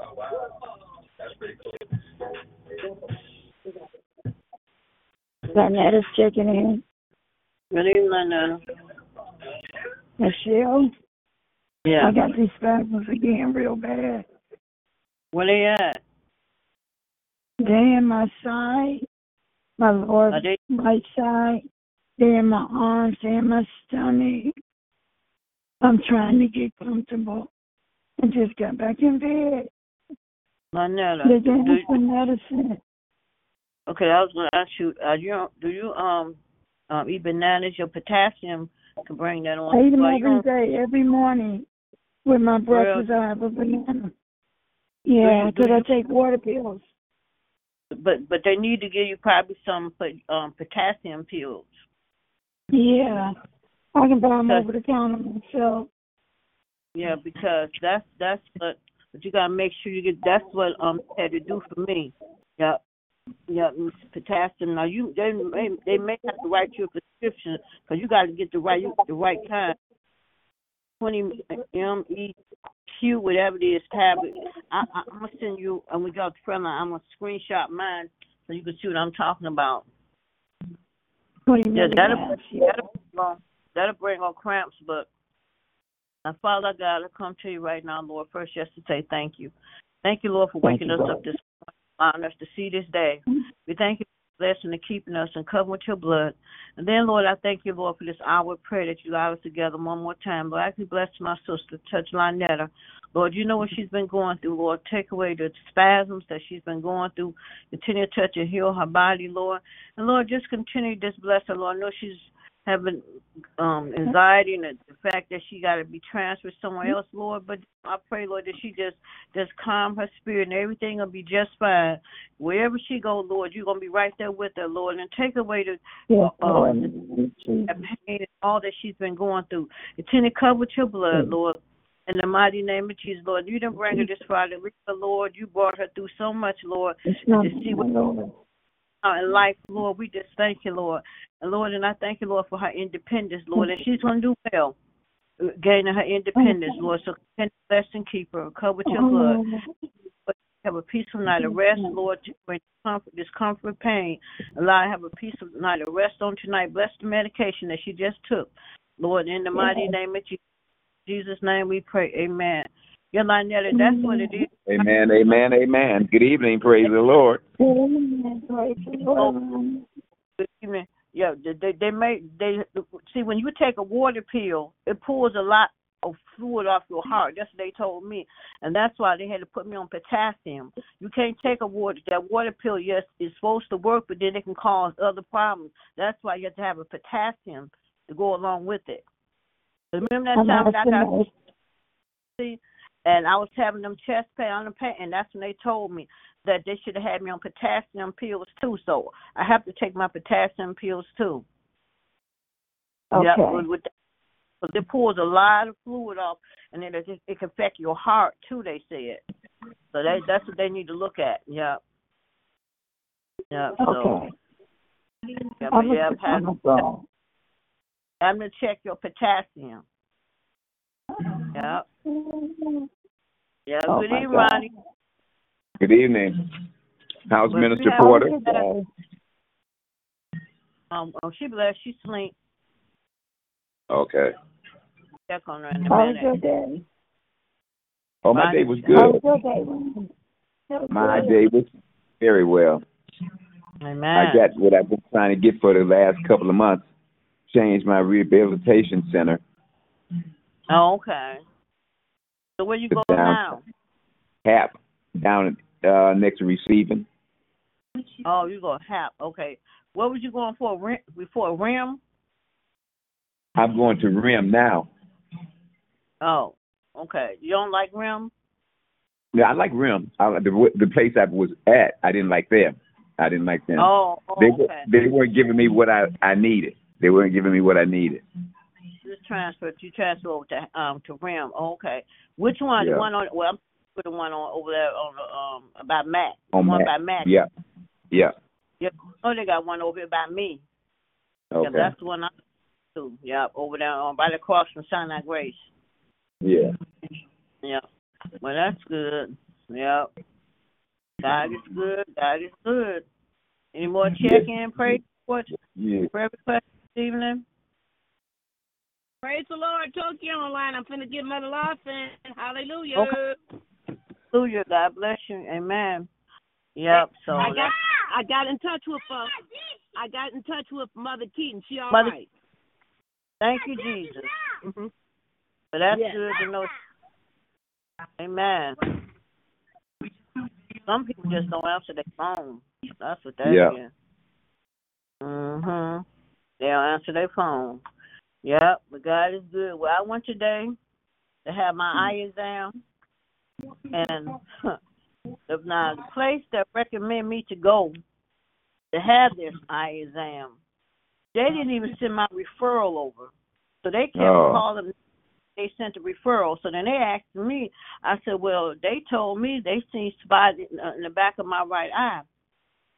Oh, wow. That's pretty cool. Lynetta's checking in. Good evening, Lynetta. Michelle? Yeah. I got these spasms again real bad. Where they at? They in my side, my lower right side. They in my arms, they in my stomach. I'm trying to get comfortable and just got back in bed. Lynetta. They're getting some medicine. Okay, I was going to ask you, do you eat bananas? Your potassium can bring that on. I eat them every morning. With my breakfast, I have a banana. Yeah, because I take water pills. But they need to give you probably some potassium pills. Yeah, I can buy them over the counter myself. Yeah, because that's what. But you gotta make sure you get. That's what had to do for me. Yep. Yeah, potassium. Now they may have to write you a prescription because you got to get the right kind. 20 MEQ, whatever it is, tablet. I'm gonna send you, and we got the friend. I'm gonna screenshot mine so you can see what I'm talking about. Yeah, that'll bring on cramps. But now, Father God, I come to you right now, Lord. First, just to say thank you. Thank you, Lord, for waking us up this morning. Allowing us to see this day. We thank you for blessing and keeping us and covering with your blood. And then, Lord, I thank you, Lord, for this hour of prayer that you allow us together one more time. Lord, I can bless my sister, touch Lynetta. Lord, you know what she's been going through, Lord. Take away the spasms that she's been going through. Continue to touch and heal her body, Lord. And, Lord, just continue to bless her, Lord. I know she's having anxiety and the fact that she got to be transferred somewhere else, Lord. But I pray, Lord, that she just calm her spirit and everything will be just fine. Wherever she goes, Lord, you're going to be right there with her, Lord, and take away the pain and all that she's been going through. Continue to cover with your blood, Lord. In the mighty name of Jesus, Lord, you didn't bring her this far to reach her, Lord. You brought her through so much, Lord, to see what in life, Lord. We just thank you, Lord. And Lord, and I thank you, Lord, for her independence, Lord. And she's going to do well, gaining her independence, Lord. So continue to bless and keep her, cover with your blood. Have a peaceful night of rest, Lord. Discomfort, pain. Allow her to have a peaceful night of rest on tonight. Bless the medication that she just took, Lord. In the mighty name of Jesus' name we pray. Amen. Yeah, Lynetta, that's what it is. Amen, amen, amen. Good evening, praise the Lord. Amen, praise the Lord. Good evening. Yeah, they see when you take a water pill, it pulls a lot of fluid off your heart. That's what they told me, and that's why they had to put me on potassium. You can't take that water pill. Yes, it's supposed to work, but then it can cause other problems. That's why you have to have a potassium to go along with it. Remember that time that I got see. And I was having them chest pain, and that's when they told me that they should have had me on potassium pills, too. So I have to take my potassium pills, too. Okay. Yeah, it pulls a lot of fluid off, and then it can affect your heart, too, they said. So that's what they need to look at. Yeah. Yeah. Okay. I'm going to check your potassium. Yeah. Yeah. Oh, good evening, Ronnie. Good evening. How's Minister Porter? She blessed. She sleep. Okay. Check on her in a minute. How was your day? Oh, my day was good. How was your day? My day was very well. Amen. I got what I've been trying to get for the last couple of months. Changed my rehabilitation center. Oh, okay. So where you go now? Hap, down next to receiving. Oh, you go Hap. Okay. What was you going for before Rim? I'm going to Rim now. Oh, okay. You don't like Rim? Yeah, I like Rim. The place I was at, I didn't like them. Oh, okay. They weren't giving me what I needed. You transfer over to Rim. Oh, okay. Which one? Yeah. The one on I'm put the one on over there on the about Matt. By Matt. Yeah. Yeah. Yeah. Oh, they got one over here by me. Okay. Yeah, that's the one I do. Yeah, over there on by the cross from Shining Grace. Yeah. Yeah. Well, that's good. Yep. God is good. God is good. Any more check-in, praise reports? Yeah. Prayer requests this evening? Praise the Lord. Toki online. I'm finna get Mother Lawson. Hallelujah. Okay. Hallelujah. God bless you. Amen. Yep. So I got in touch with Mother Keaton. She all right. Thank you, Jesus. Mm-hmm. But that's good to know. Amen. Some people just don't answer their phone. That's what that is. Mhm. They don't answer their phone. Yep. But God is good. Well, I went today to have my eye exam, and the place that recommended me to go to have this eye exam, they didn't even send my referral over, so they kept calling. They sent a referral. So then they asked me, I said, well, they told me they seen spots in the back of my right eye.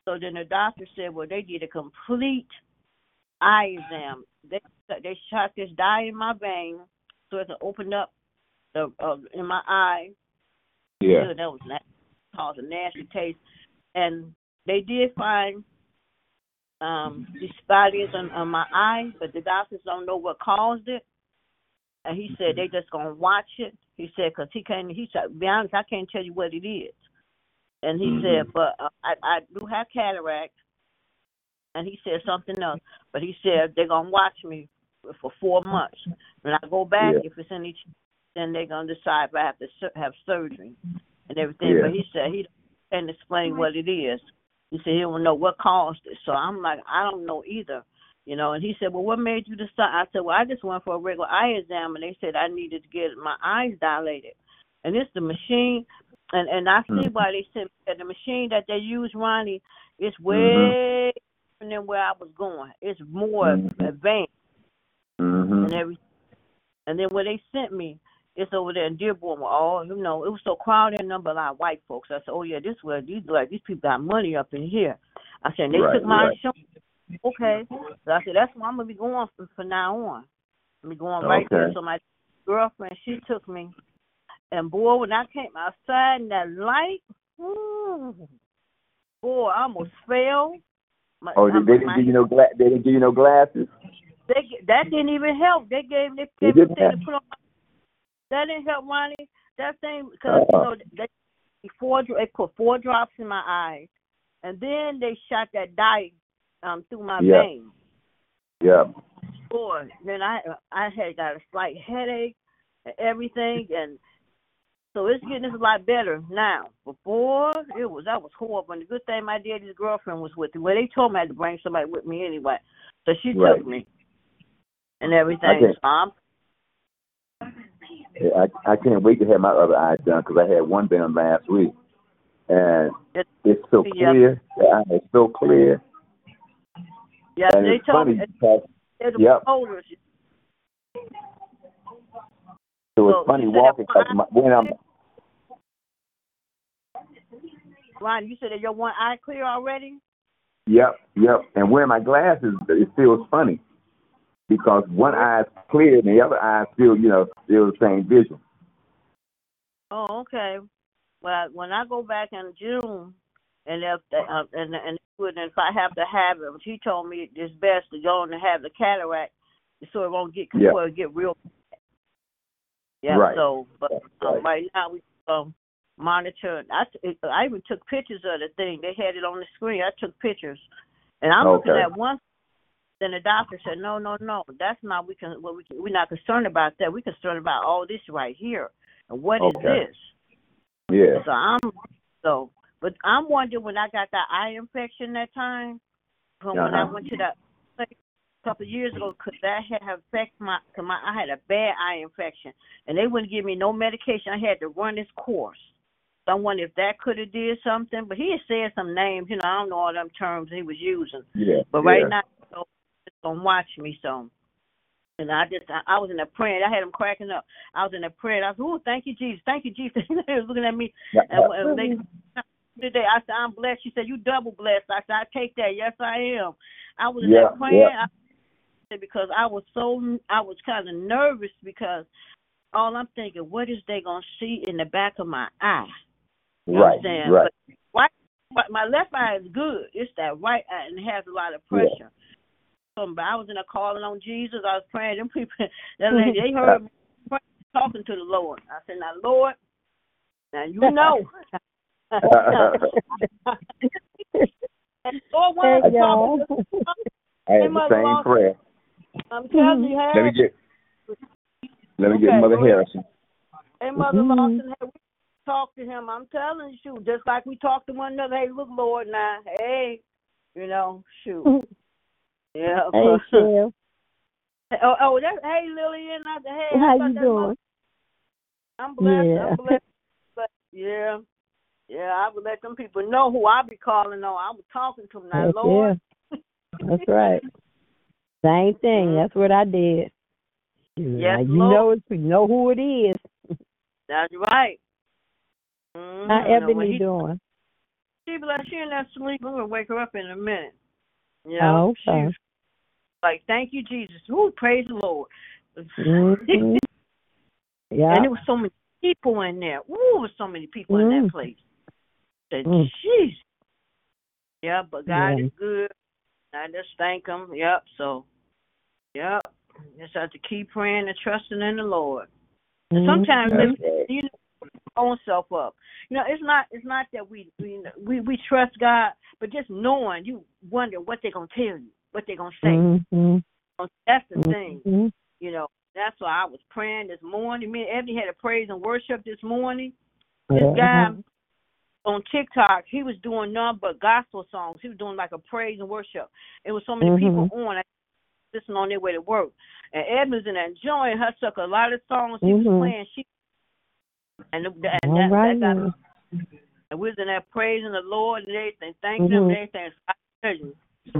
So then the doctor said, well, they did a complete eye exam. They shot this dye in my vein so it opened up in my eye. Yeah. That was caused a nasty taste. And they did find these spots on my eye, but the doctors don't know what caused it. And he said they just gonna watch it. He said because he said, be honest, I can't tell you what it is. And he said, but I do have cataracts. And he said something else. But he said they're gonna watch me for 4 months. When I go back, if it's any, then they're gonna decide if I have to have surgery and everything. Yeah. But he said he can't explain what it is. He said he don't know what caused it. So I'm like, I don't know either. You know, and he said, well, what made you decide? I said, well, I just went for a regular eye exam, and they said I needed to get my eyes dilated. And it's the machine, and I see why they said that the machine that they use, Ronnie, is way different than where I was going. It's more advanced and everything. And then where they sent me, it's over there in Dearborn. All, you know, it was so crowded, a number of our white folks. I said, oh, yeah, this where these people got money up in here. I said, and they took my insurance. Okay, so I said, that's where I'm going to be going from now on. I'm going to be going right there. So my girlfriend, she took me. And, boy, when I came outside in that light, boy, I almost fell. They didn't give you no glasses? That didn't even help. They gave me a thing to put on my – that didn't help, Ronnie. That thing – because, they put 4 drops in my eyes. And then they shot that dye through my vein. Yeah. Boy, then I had got a slight headache and everything, and so it's getting a lot better now. Before that was horrible. And the good thing my daddy's girlfriend was with me. Well, they told me I had to bring somebody with me anyway, so she took me and everything. I can't wait to have my other eye done because I had one done last week, and it's so clear. The eye is so clear. Yeah, and they told me they're the holders. So it's funny walking. Ron, you said that your one eye clear already? Yep. And wearing my glasses, it feels funny because one eye is clear and the other eye is still, still the same vision. Oh, okay. Well, when I go back in June, and if I have to have it, she told me it's best to go and have the cataract so it won't get real bad. Yeah. Right. So, but right now we monitor. I even took pictures of the thing. They had it on the screen. I took pictures, and I'm looking at one. Then the doctor said, "No, that's not. We're not concerned about that. We're concerned about all this right here. And what is this? Yeah. But I'm wondering when I got that eye infection that time, from when I went to that place a couple of years ago, could that have affected I had a bad eye infection, and they wouldn't give me no medication. I had to run this course. So I wonder if that could have did something. But he had said some names, I don't know all them terms he was using. Yeah. But right now, it's going to watch me, so. And I was in a prayer. I had him cracking up. I was in a prayer. And I was, oh, thank you, Jesus. Thank you, Jesus. He was looking at me. And they... Today, I said, I'm blessed. She said, you double blessed. I said, I take that. Yes, I am. I was in that plan because I was kind of nervous because all I'm thinking, what is they going to see in the back of my eye? You right, understand? Right. But my left eye is good. It's that right eye, and it has a lot of pressure. Yeah. But I was in a calling on Jesus. I was praying. Them people, they heard me talking to the Lord. I said, now, Lord, now you know. And Lord wanted to talk to me. I had the same Lawson. Prayer. I'm telling you, hey. Let me get Mother Harrison. Hey, Mother Lawson, hey, we talk to him. I'm telling you, just like we talk to one another. Hey, look, Lord, now, hey, you know, shoot. Yeah. Hey, Shell. Oh, that's, hey, Lillian. Hey, how you doing? Mother. I'm blessed. Yeah. I'm blessed. But, yeah, I would let them people know who I be calling on. I was talking to them now, that's Lord. Yeah. That's right. Same thing. That's what I did. Yeah. Yes, you know who it is. That's right. Mm-hmm. How Ebony doing? She in that sleep. I'm gonna wake her up in a minute. Yeah. Oh, okay. Like, thank you, Jesus. Ooh, praise the Lord. Mm-hmm. Yeah. And there were so many people in there. Ooh, so many people in that place. Jeez. Yeah, but God is good. I just thank him. Yep. So, yep. Just have to keep praying and trusting in the Lord. Mm-hmm. Sometimes you know, own self up. You know, it's not that we trust God, but just knowing, you wonder what they're gonna tell you, what they're gonna say. Mm-hmm. So that's the thing. You know, that's why I was praying this morning. Me and Ebony had a praise and worship this morning. This guy on TikTok, he was doing none but gospel songs. He was doing like a praise and worship. It was so many people on. Listening on their way to work, and Ebony's enjoying her sucker. A lot of songs she was playing. And we was in there praising the Lord and everything, thanking him and everything. I tell you,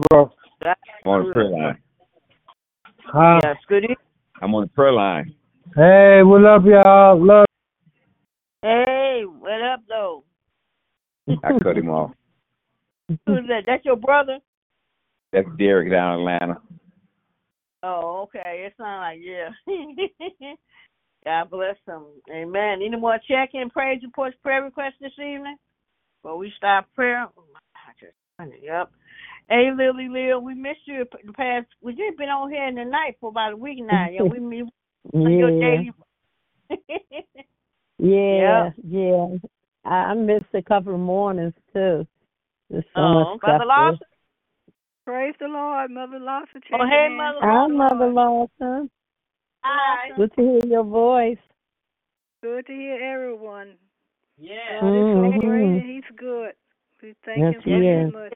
bro, I'm on the prayer line. Hi. Yes, good evening. I'm on the prayer line. Hey, what up, y'all? Love. Hey, what up, though? I cut him off. Who's that? That's your brother? That's Derek down in Atlanta. Oh, okay. It sounds like, yeah. God bless them. Amen. Any more check-in, praise reports, prayer requests this evening? Well, we start prayer. Oh, my God. Yep. Hey, Lily Lil, we missed you the past. We just been on here in the night for about a week now. Yeah, we missed your daily. Yeah. I missed a couple of mornings, too. There's so much stuff. Mother Lawson? Praise the Lord, Mother Lawson. Oh, hey, Mother Lawson. Hi, Mother Lawson. Hi. Good to hear your voice. Good to hear everyone. Yeah. He's good. We thank him very much.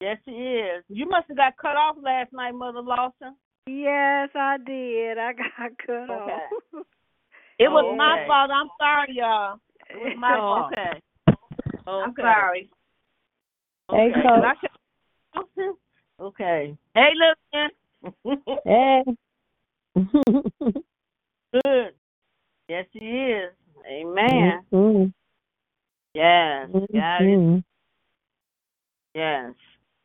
Yes, he is. You must have got cut off last night, Mother Lawson. Yes, I did. I got cut off. It was my fault. I'm sorry, y'all. It was my fault. Okay. I'm sorry. Okay. Hey, Coach. Okay. Hey, Lillian. Hey. Good. Yes, he is. Amen. Yes. Got it. Yes.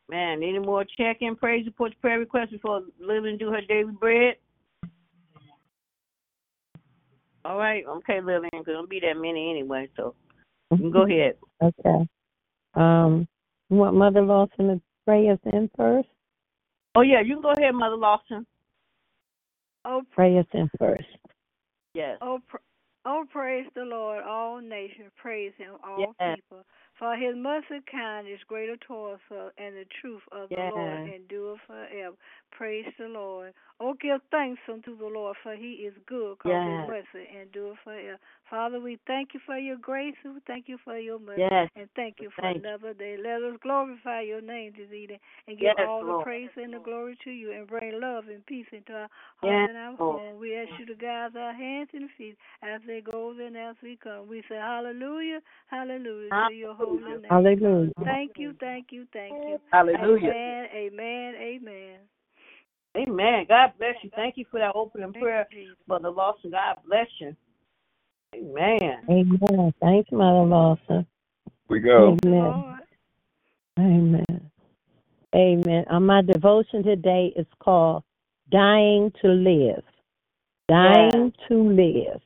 Man, any more check-in, praise reports, prayer requests before Lillian do her daily bread? All right. Okay, Lillian, because don't be that many anyway, so you can go ahead. Okay. You want Mother Lawson to pray us in first? Oh, yeah, you can go ahead, Mother Lawson. Oh, pray us in first. Yes. Oh, praise the Lord, all nations. Praise him, all people. For his mercy kind is greater towards us, and the truth of the Lord endureth forever. Praise the Lord. Oh, give thanks unto the Lord, for he is good, because his mercy endureth forever. Father, we thank you for your grace, we thank you for your mercy, and thank you for another day. Let us glorify your name this evening and give all the praise and the glory to you, and bring love and peace into our heart and our home. We ask you to guide our hands and feet as they go and as we come. We say hallelujah, hallelujah to your holy name. Hallelujah. Thank you, thank you, thank you. Hallelujah. Amen, amen, amen. Amen. God bless you. Thank you for that opening prayer, Mother Lawson. God bless you. Amen. Amen. Thanks, Mother Lawson. We go. Amen. Amen. Amen. My devotion today is called Dying to Live. Dying to Live.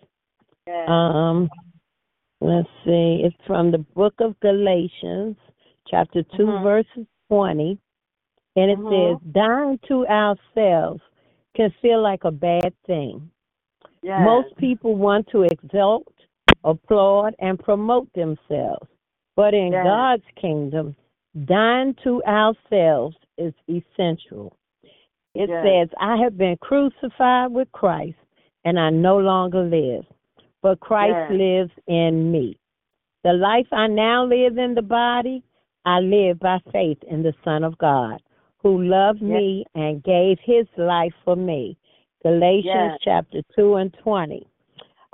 Let's see. It's from the book of Galatians, chapter 2, verses 20. And it says, dying to ourselves can feel like a bad thing. Yes. Most people want to exalt, applaud, and promote themselves. But in God's kingdom, dying to ourselves is essential. It says, I have been crucified with Christ, and I no longer live, but Christ lives in me. The life I now live in the body, I live by faith in the Son of God, who loved me and gave his life for me. Galatians chapter 2 and 20.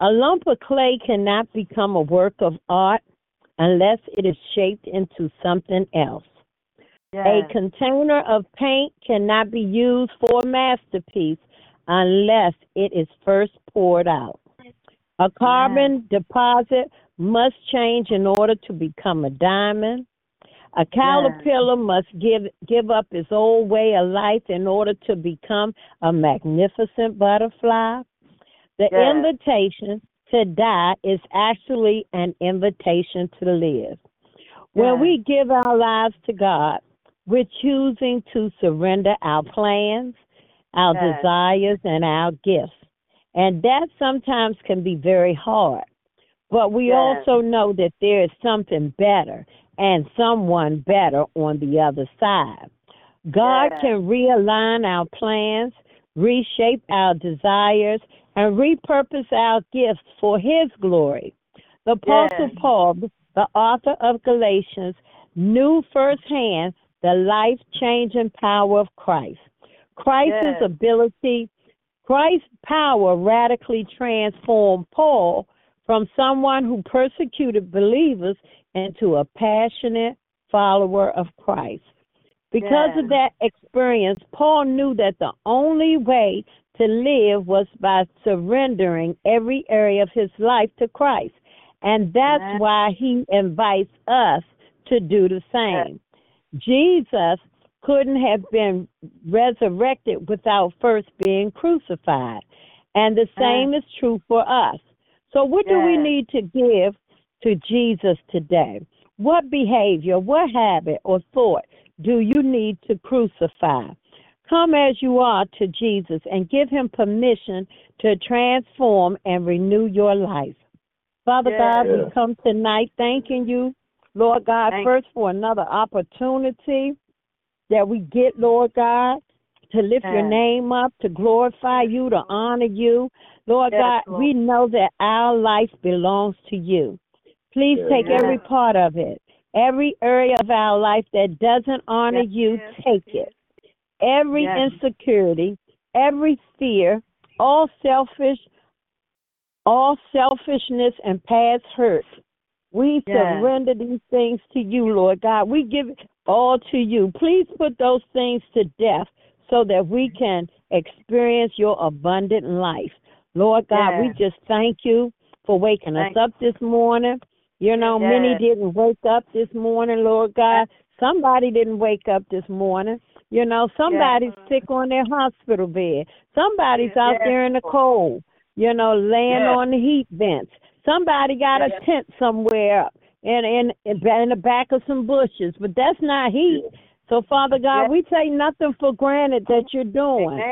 A lump of clay cannot become a work of art unless it is shaped into something else. A container of paint cannot be used for a masterpiece unless it is first poured out. A carbon deposit must change in order to become a diamond. A caterpillar must give up its old way of life in order to become a magnificent butterfly. The invitation to die is actually an invitation to live. When we give our lives to God, we're choosing to surrender our plans, our desires, and our gifts. And that sometimes can be very hard. But we also know that there is something better and someone better on the other side. God can realign our plans, reshape our desires, and repurpose our gifts for his glory. The Apostle Paul, the author of Galatians, knew firsthand the life-changing power of Christ. Christ's power radically transformed Paul from someone who persecuted believers into a passionate follower of Christ. Because of that experience, Paul knew that the only way to live was by surrendering every area of his life to Christ. And that's why he invites us to do the same. Jesus couldn't have been resurrected without first being crucified. And the same is true for us. So what do we need to give to Jesus today? What behavior, what habit or thought do you need to crucify? Come as you are to Jesus and give him permission to transform and renew your life. Father God, we come tonight thanking you, Lord God, first for another opportunity that we get, Lord God, to lift your name up, to glorify you, to honor you. Lord God, Lord, we know that our life belongs to you. Please take every part of it, every area of our life that doesn't honor you, take it. Every insecurity, every fear, all selfishness and past hurt. We surrender these things to you, Lord God. We give it all to you. Please put those things to death so that we can experience your abundant life. Lord God, we just thank you for waking us up this morning. You know, many didn't wake up this morning, Lord God. Somebody didn't wake up this morning. You know, somebody's sick on their hospital bed. Somebody's out there in the cold. You know, laying on the heat vents. Somebody got a tent somewhere in the back of some bushes, but that's not heat. So, Father God, we take nothing for granted that you're doing.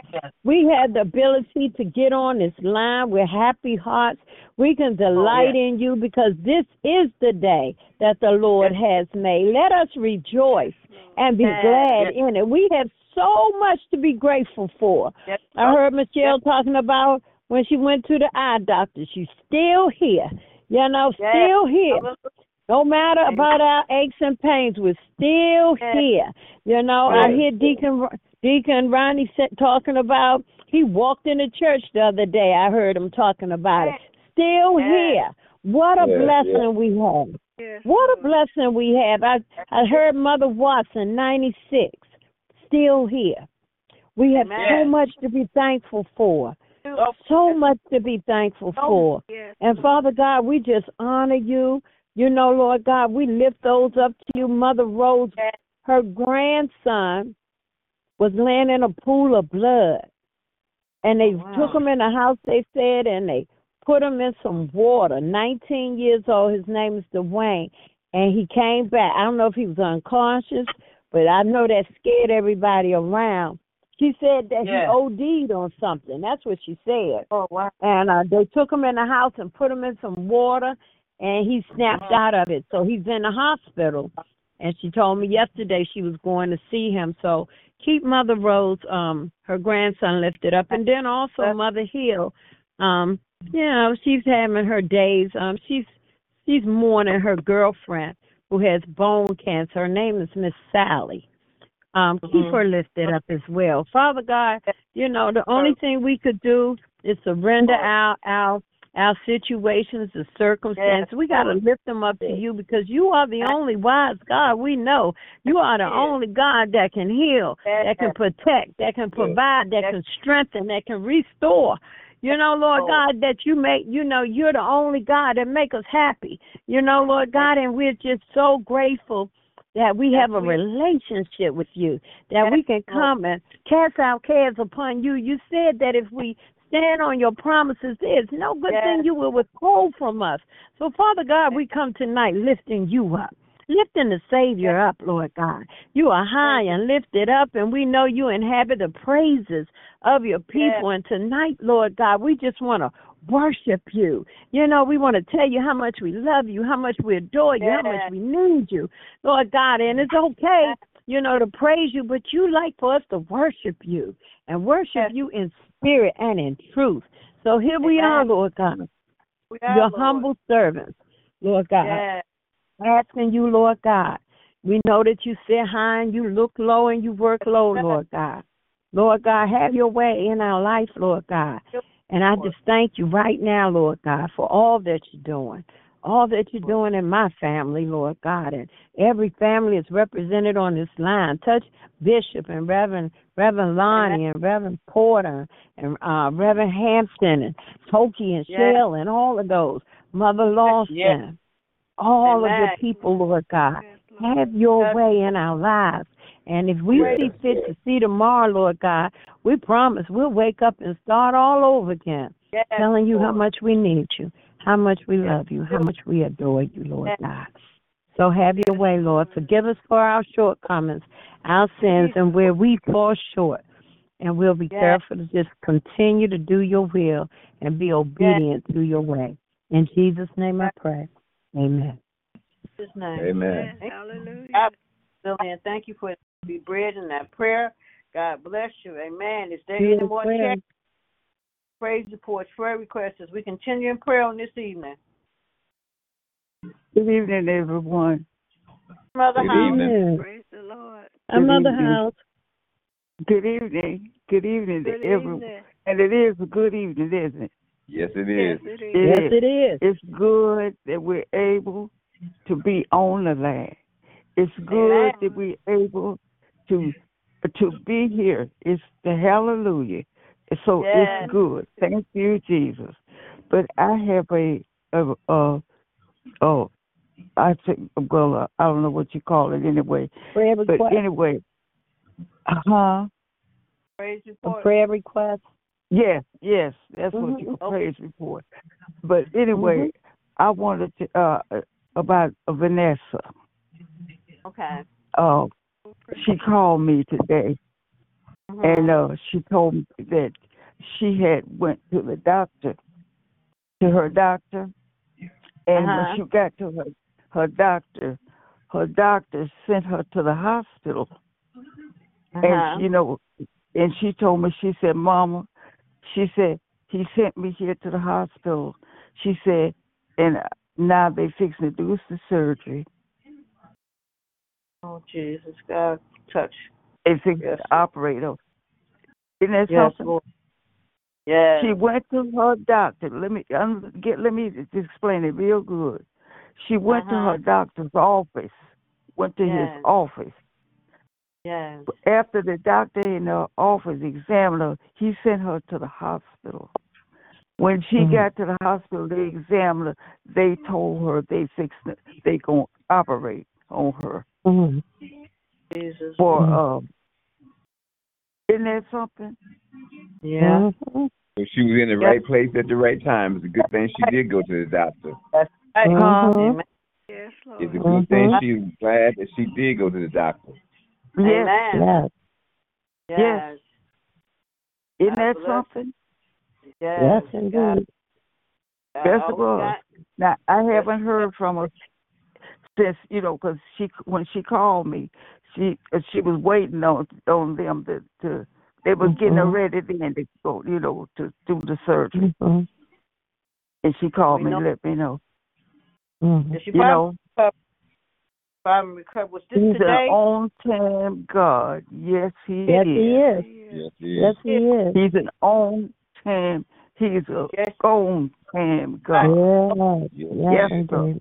We had the ability to get on this line with happy hearts. We can delight in you because this is the day that the Lord has made. Let us rejoice and be glad in it. We have so much to be grateful for. I heard Michelle talking about when she went to the eye doctor, she's still here. You know, still here. No matter about our aches and pains, we're still here. You know, I hear Deacon Ronnie talking about, he walked into church the other day. I heard him talking about it. Still here. What a blessing we have. What a blessing we have. I heard Mother Watson, 96, still here. We have so much to be thankful for. So much to be thankful for. And Father God, we just honor you. You know, Lord God, we lift those up to you. Mother Rose, her grandson was laying in a pool of blood. And they took him in the house, they said, and they put him in some water. 19 years old, his name is Dwayne, and he came back. I don't know if he was unconscious, but I know that scared everybody around. She said that he OD'd on something. That's what she said. Oh, wow. And they took him in the house and put him in some water, and he snapped out of it. So he's in the hospital. And she told me yesterday she was going to see him. So keep Mother Rose, her grandson, lifted up. And then also Mother Hill, you know, she's having her days. She's mourning her girlfriend who has bone cancer. Her name is Miss Sally. Keep her lifted up as well. Father God, you know, the only thing we could do is surrender our situations, the circumstances. We got to lift them up to you, because you are the only wise God we know. You are the only God that can heal, that can protect, that can provide, that can strengthen, that can restore. You know, Lord God, that you make, you know, you're the only God that make us happy. You know, Lord God, and we're just so grateful that we have a relationship with you, that we can come and cast our cares upon you. You said that if we stand on your promises, there's no good thing you will withhold from us. So, Father God, we come tonight lifting you up, lifting the Savior up, Lord God. You are high and lifted up, and we know you inhabit the praises of your people. And tonight, Lord God, we just want to worship you. You know, we want to tell you how much we love you, how much we adore you, how much we need you, Lord God. And it's okay, you know, to praise you, but you like for us to worship you and worship you in spirit and in truth. So here we are, Lord God, your humble servants, Lord God. Asking you, Lord God, we know that you sit high and you look low and you work low, Lord God. Lord God, have your way in our life, Lord God. And I just thank you right now, Lord God, for all that you're doing. All that you're doing in my family, Lord God, and every family is represented on this line. Touch Bishop and Reverend Lonnie and Reverend Porter and Reverend Hampton and Toki and Shell and all of those. Mother Lawson, all of your people, Lord God. Have your way in our lives. And if we see fit to see tomorrow, Lord God, we promise we'll wake up and start all over again, telling you how much we need you, how much we love you, how much we adore you, Lord God. So have your way, Lord. Forgive us for our shortcomings, our sins, and where we fall short. And we'll be careful to just continue to do your will and be obedient to your way. In Jesus' name I pray. Amen. In Jesus' name. Amen. Hallelujah. Lillian, thank you for the bread and that prayer. God bless you. Amen. Is there any more prayer? Praise reports, prayer requests as we continue in prayer on this evening. Good evening, everyone. Mother House. Praise the Lord. Mother House. Good evening. Good evening to everyone. And it is a good evening, isn't it? Yes, it is. Yes, it is. Yes, it is. It's good that we're able to be on the land. It's good that we're able to be here. It's the hallelujah. So it's good. Thank you, Jesus. But I have I don't know what you call it anyway. Prayer request. But anyway, praise report. A prayer request. Yes, that's what you call praise report. But anyway, I wanted to about Vanessa. Okay. She called me today, and she told me that she had went to the doctor, to her doctor, and when she got to her doctor, her doctor sent her to the hospital, and you know, and she told me, she said, Mama, she said, he sent me here to the hospital. She said, and now they fixing to do the surgery. Oh, Jesus, God, touch. It's an operator. Isn't that something? Yeah. She went to her doctor. Let me just explain it real good. She went to her doctor's office, went to his office. Yes. After the doctor in her office examined her, he sent her to the hospital. When she got to the hospital, they examined her. They told her they going to operate on her. Jesus. Isn't that something? Yeah. So she was in the right place at the right time. It's a good thing she did go to the doctor. That's right. Mm-hmm. Yes, Lord. It's a good thing she was glad that she did go to the doctor. Yes. Amen. Yes. Yes. Isn't that something? Yes. That's indeed. That's good. Now, I haven't heard from her since, you know, because when she called me, she was waiting on them to they was getting her ready then to go, you know, to do the surgery. Mm-hmm. And she called me and let me know. Mm-hmm. You know, was this He's today? An on-time God. Yes, He is. Yes, He is. Yes, He is. He's an on-time. He's an on-time God. Yes, yes, sir.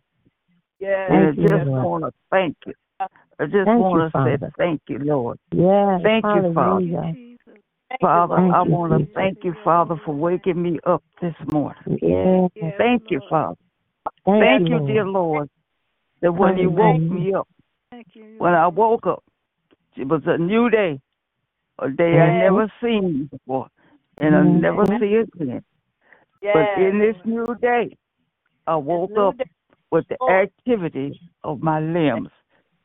Yes. And I just want to thank you. I just want to say thank you, Lord. Yes, thank you, Father. Father, I want to thank you, Father, for waking me up this morning. Yes. Thank you, Father. Thank you, dear Lord, that when you woke me up, when I woke up, it was a new day, a day I never seen before, and I'll never see it again. Yes. But in this new day, I woke up with the activity of my limbs.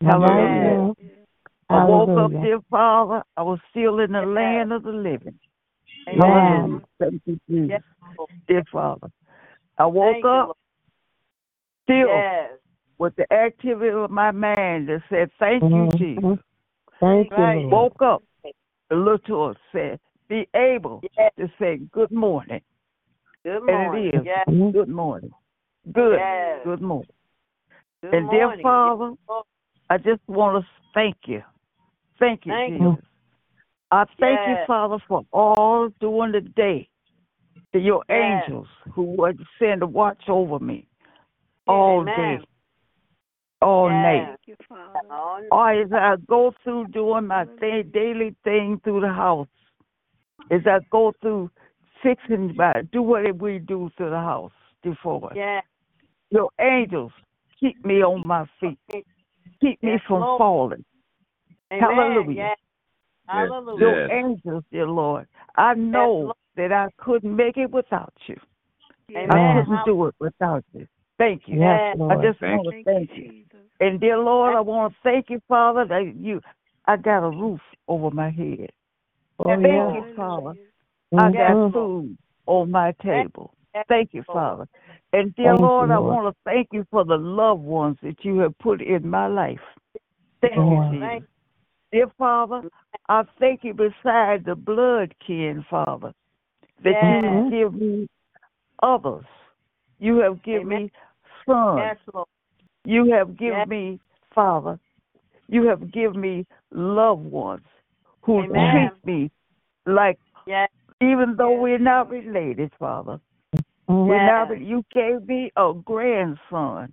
Hallelujah. I woke up, dear Father, I was still in the land of the living. Amen. Thank you, Jesus. Dear Father, I woke up still with the activity of my mind that said, thank you, Jesus. Thank you. Woke up, the little said, be able to say good morning. Good morning. And it is. Yes. Good morning. Good. Yes. Good morning. Good and dear morning. Father, I just want to thank you. Thank you, thank Jesus. You. I thank you, Father, for all during the day to your angels who were sent to watch over me. All day, all night. You, or as I go through doing my daily thing through the house, as I go through fixing, do what we do through the house before. Yeah. Your angels keep me on my feet. Keep me from falling. Amen. Hallelujah. Yes. Hallelujah. Your angels, dear Lord. I know that I couldn't make it without you. Amen. I couldn't do it without you. Thank you. Yes, I just want to thank you. Jesus. And dear Lord, I want to thank you, Father, that I got a roof over my head. Thank you, Father. I got food on my table. Thank you, Father. And dear Lord, I want to thank you for the loved ones that you have put in my life. Thank you, Jesus. Dear Father, I thank you beside the blood kin, Father, that you give me others. You have given me sons. Yes, you have given me, Father, you have given me loved ones who treat me like, even though we're not related, Father, we're not, you gave me a grandson.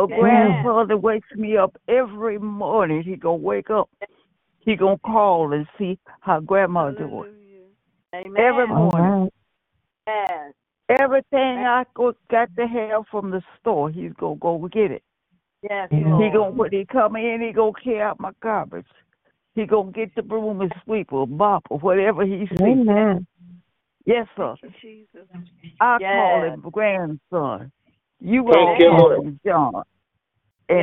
A grandson that wakes me up every morning. He going to wake up. He going to call and see how Grandma doing. Every morning. Yes. Everything I got to have from the store, he's going to go get it. Yes, he gonna, when he come in, he going to carry out my garbage. He going to get the broom and sweep or mop or whatever he sees. Yes, sir. Jesus. I call him grandson. You all call him John. And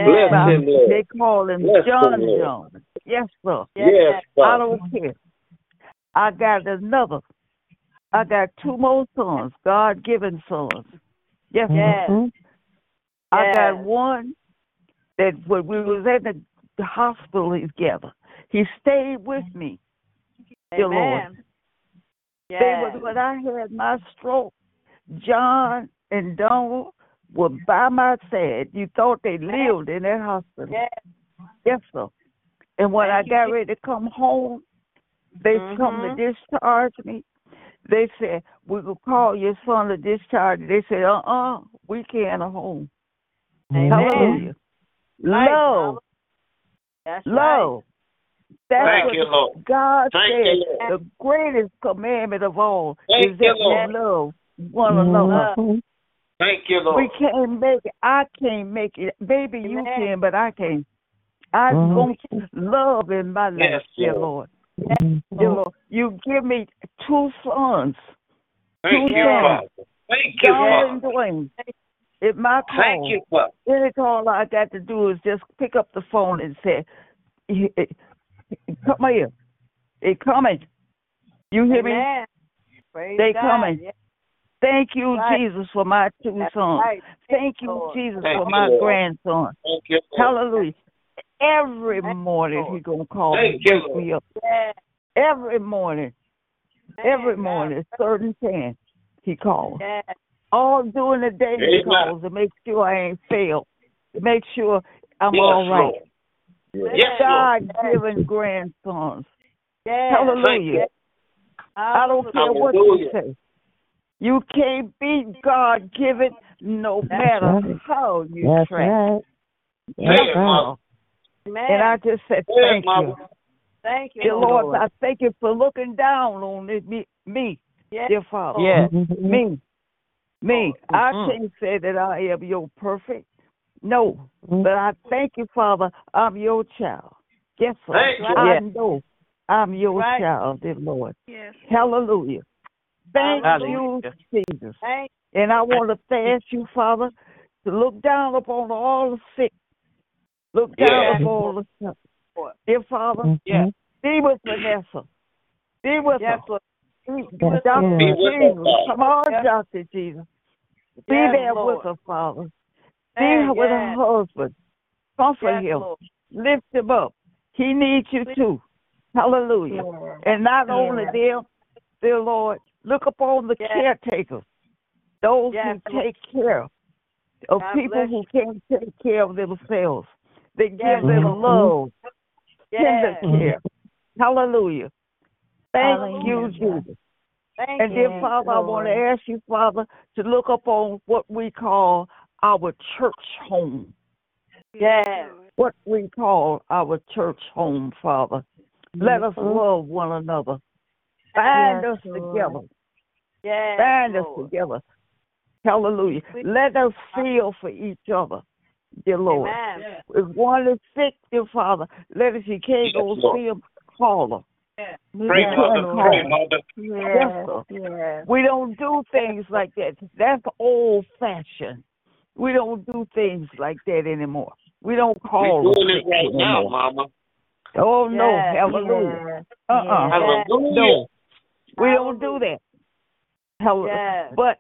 they call him John. Yes, sir. Yes, I don't care. I got another. I got two more sons, God-given sons. Yes. I got one that when we was at the hospital together, he stayed with me. Dear Lord. When I had my stroke, John and Donald were by my side. You thought they lived in that hospital. Yes, sir. And when I got ready to come home, they come to discharge me. They said, we will call your son to discharge. They said, we can't at home. Amen. Hallelujah. Love. That's love. That's what you, Lord. God said. The greatest commandment of all is that we love one another. Thank you, Lord. We can't make it. I can't make it. Baby, you can, but I can't. I don't love in my life, dear Lord. Dear Lord, you give me two sons Thank you, Father. Thank you, Father. It's my call. Thank you, Father. Any call I got to do is just pick up the phone and say, come here. They're coming. You hear Amen. Me? They're coming. Yeah. Thank you, Jesus, for my two sons. Thank you, Jesus, for my grandson. Thank you, hallelujah. Every morning he's going to call me up. Yeah. Every morning. Every morning, certain time, he calls. Yeah. All during the day, he calls to make sure I ain't failed, to make sure I'm all right. Yes, God-given grandsons. Yeah. Hallelujah. I don't care what you say. You can't be God-given no matter how you try. Right. That's right. And I just said thank you. Thank you, dear Lord. I thank you for looking down on me, dear Father. Me. I can't say that I am your perfect. No. But I thank you, Father. I'm your child. Yes, sir. I know I'm your child, dear Lord. Yes. Hallelujah. Thank you, Jesus. And I want to thank you, Father, to look down upon all the sick. Look down upon all the sick. Dear Father, be with Vanessa. Be with her. Dr. Jesus. Come on, Dr. Jesus. Be there with her, Father. Be with her husband. Comfort him. Lord. Lift him up. He needs you too. Hallelujah. And not only them, dear Lord, look upon the caretakers, those who take care of people who can't take care of themselves. They give them love. Tender care. Hallelujah. Thank you, Jesus. Thank and dear Father, Lord. I want to ask you, Father, to look upon what we call our church home. Yes. What we call our church home, Father. Let us love one another. Bind us together. Yes. Bind us together. Hallelujah. Let us feel for each other. Dear Lord, if one is sick, dear Father, let us, you can't go see him, call her. Pray, Mother, pray, Mother. Yes, sir. We don't do things like that. That's old-fashioned. We don't do things like that anymore. We don't call we're doing it right anymore. Now, Mama. Oh, no. Hallelujah. Hallelujah. No. We don't do that. Hallelujah. But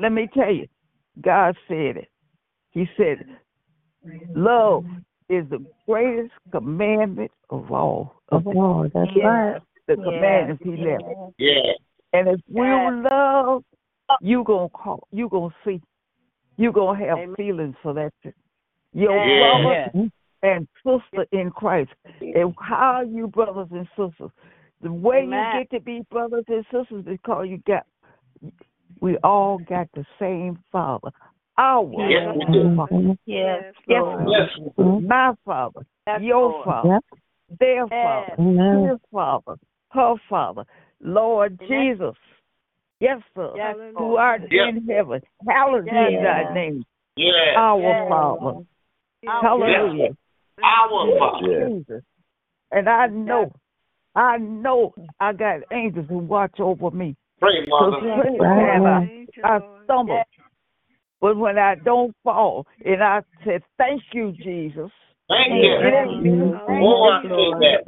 let me tell you, God said it. He said, love is the greatest commandment of all. Of all, that's right. The commandments he left. Yeah. And if we love, you gonna call, you gonna see, you gonna have feelings for that. Your brother and sister in Christ, and how you brothers and sisters. The way you get to be brothers and sisters is because you got. We all got the same Father. Our Father. My Father, your Father, their Father, his Father, her Father, Lord Jesus, yes, who art in heaven, hallowed be thy name, our Father, hallelujah, our Father, Jesus. And I know I got angels who watch over me, I stumble. But when I don't fall, and I said, thank you, Jesus. Thank you.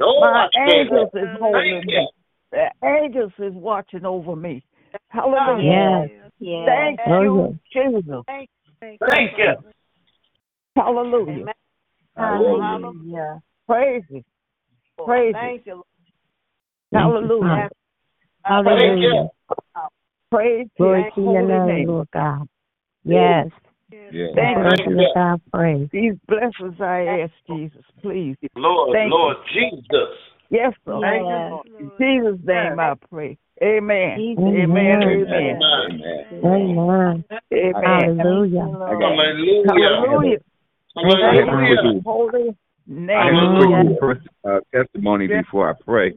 My angels is holding me. The angels is watching over me. Hallelujah. Yes. Thank you, Jesus. Thank you. Hallelujah. Hallelujah. Praise you. Praise you. Hallelujah. Hallelujah. Praise your holy name, God. Yes. Thank you. God, praise. These blessings I ask, Jesus, please. Lord Jesus. Yes, Lord. In Jesus' name I pray. Amen. Amen. Hallelujah. Hallelujah. Hallelujah. Holy name. Testimony before I pray.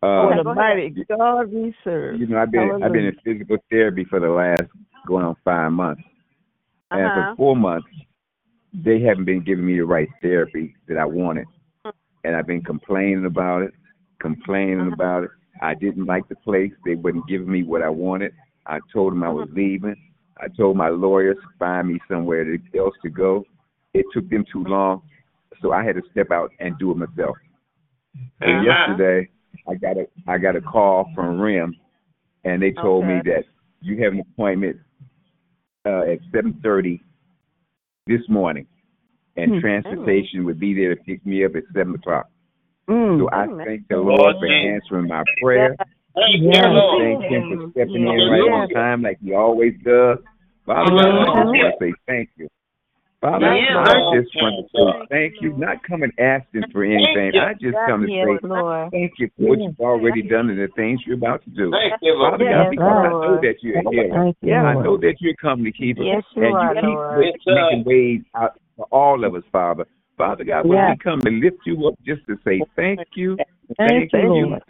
For the mighty God we serve. You know, I've been in physical therapy for the last going on 5 months. And for 4 months, they haven't been giving me the right therapy that I wanted. And I've been complaining about it. I didn't like the place. They wouldn't give me what I wanted. I told him I was leaving. I told my lawyers to find me somewhere else to go. It took them too long, so I had to step out and do it myself. And yesterday, I got a call from Rim, and they told me that you have an appointment at 7:30 this morning, and transportation would be there to pick me up at 7 o'clock. So I thank the Lord for answering my prayer. I thank Him for stepping in right on time like He always does. Father, I just want to say thank you. Father, I just want to say thank you. Not coming asking for anything. I just come to say thank you for what you've already done and the things you're about to do. Father God, because I know that you're here. Yeah, I know that you're coming to keep us. And you keep making ways out for all of us, Father. Father God, when we come to lift you up just to say thank you. Hallelujah.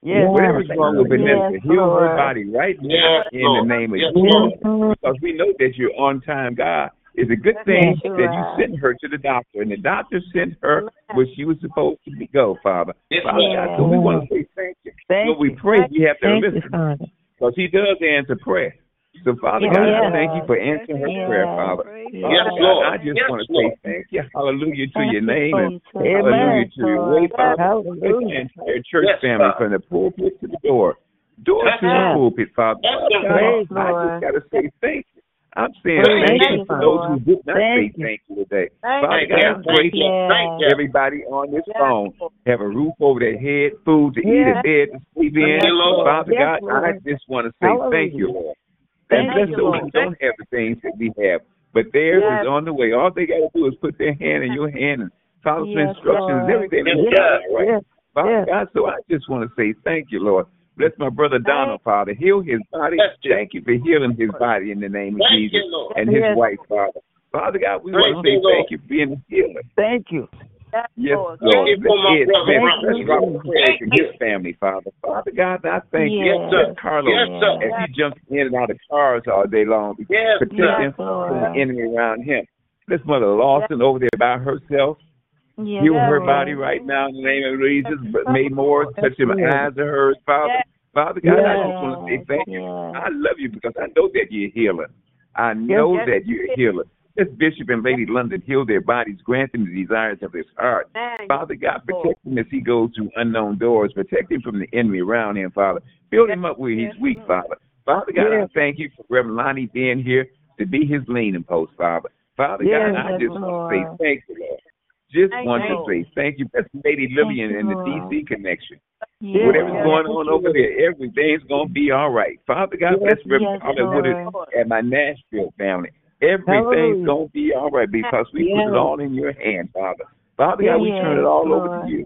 Yes. Whatever's wrong with Vanessa, heal her body right now in the name of Jesus. Because we know that you're on time, God. It's a good thing that you sent her to the doctor, and the doctor sent her where she was supposed to go, Father. Father God, so we want to say thank you. So we pray we have to listen, because He does answer prayer. So, Father God, I thank you for answering her prayer, Father. Father God, I just want to say thank you. Hallelujah to your name and hallelujah to your way, Father. And to your church family from the pulpit to the door. Door to the pulpit, Father. Father God, I just got to say thank you. I'm saying thank you for those who did not say thank you today. Father God, I'm grateful. Everybody on this phone have a roof over their head, food to eat, a bed to sleep in. Father God, I just want to say thank you, Lord. And bless those who don't have the things that we have. But theirs is on the way. All they got to do is put their hand in your hand and follow the instructions and everything. Father God, so I just want to say thank you, Lord. Bless my brother Donald, Father. Heal his body. Thank you for healing his body in the name of Jesus and his wife, Father. Father God, we want to say thank you for being a healer. Thank you. Yes, Lord. Thank you for my brother. Thank you for his family, Father. Father God, I thank you. Yes, Carlos, as he jumps in and out of cars all day long, protect him from the enemy around him. This Mother Lawson over there by herself. Heal her body right now in the name of Jesus. But May Morris, touch him eyes of hers, Father. Father God, I just want to say thank you. I love you because I know that you're a healer. I know that you're a healer. This Bishop and Lady London, heal their bodies, grant them the desires of his heart. Father God, protect him as he goes through unknown doors. Protect him from the enemy around him, Father. Build him up where he's weak, Father. Father God, I thank you for Reverend Lonnie being here to be his leaning post, Father. Father God, I just want to say thank you, Lord. Just want to say thank you. That's Lady Lillian and the D.C. connection. Whatever's going on over there, everything's going to be all right. Father God, bless Reverend Porter and my Nashville family. Everything's going to be all right because we put it all in your hand, Father. Father God, we turn it all over to you.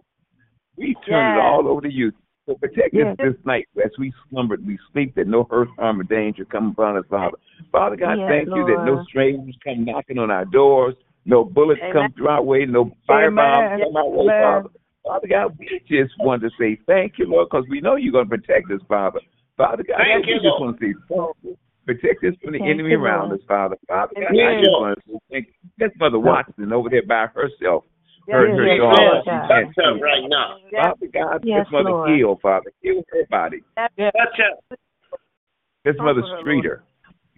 We turn it all over to you. So protect us this night as we slumber, we sleep, that no hurt, harm, or danger come upon us, Father. Father God, thank you that no strangers come knocking on our doors, no bullets come through our way, no firebombs come our way, Father. Father God, we just want to say thank you, Lord, because we know you're going to protect us, Father. Father God, we just want to say thank you. Protect us from the enemy around us, Father. Father God, I just want to say thank you. That's Mother Watson over there by herself. Her daughter. That's her right now. Father God, that's Mother Hill, Father. Heal her body. That's Mother Streeter.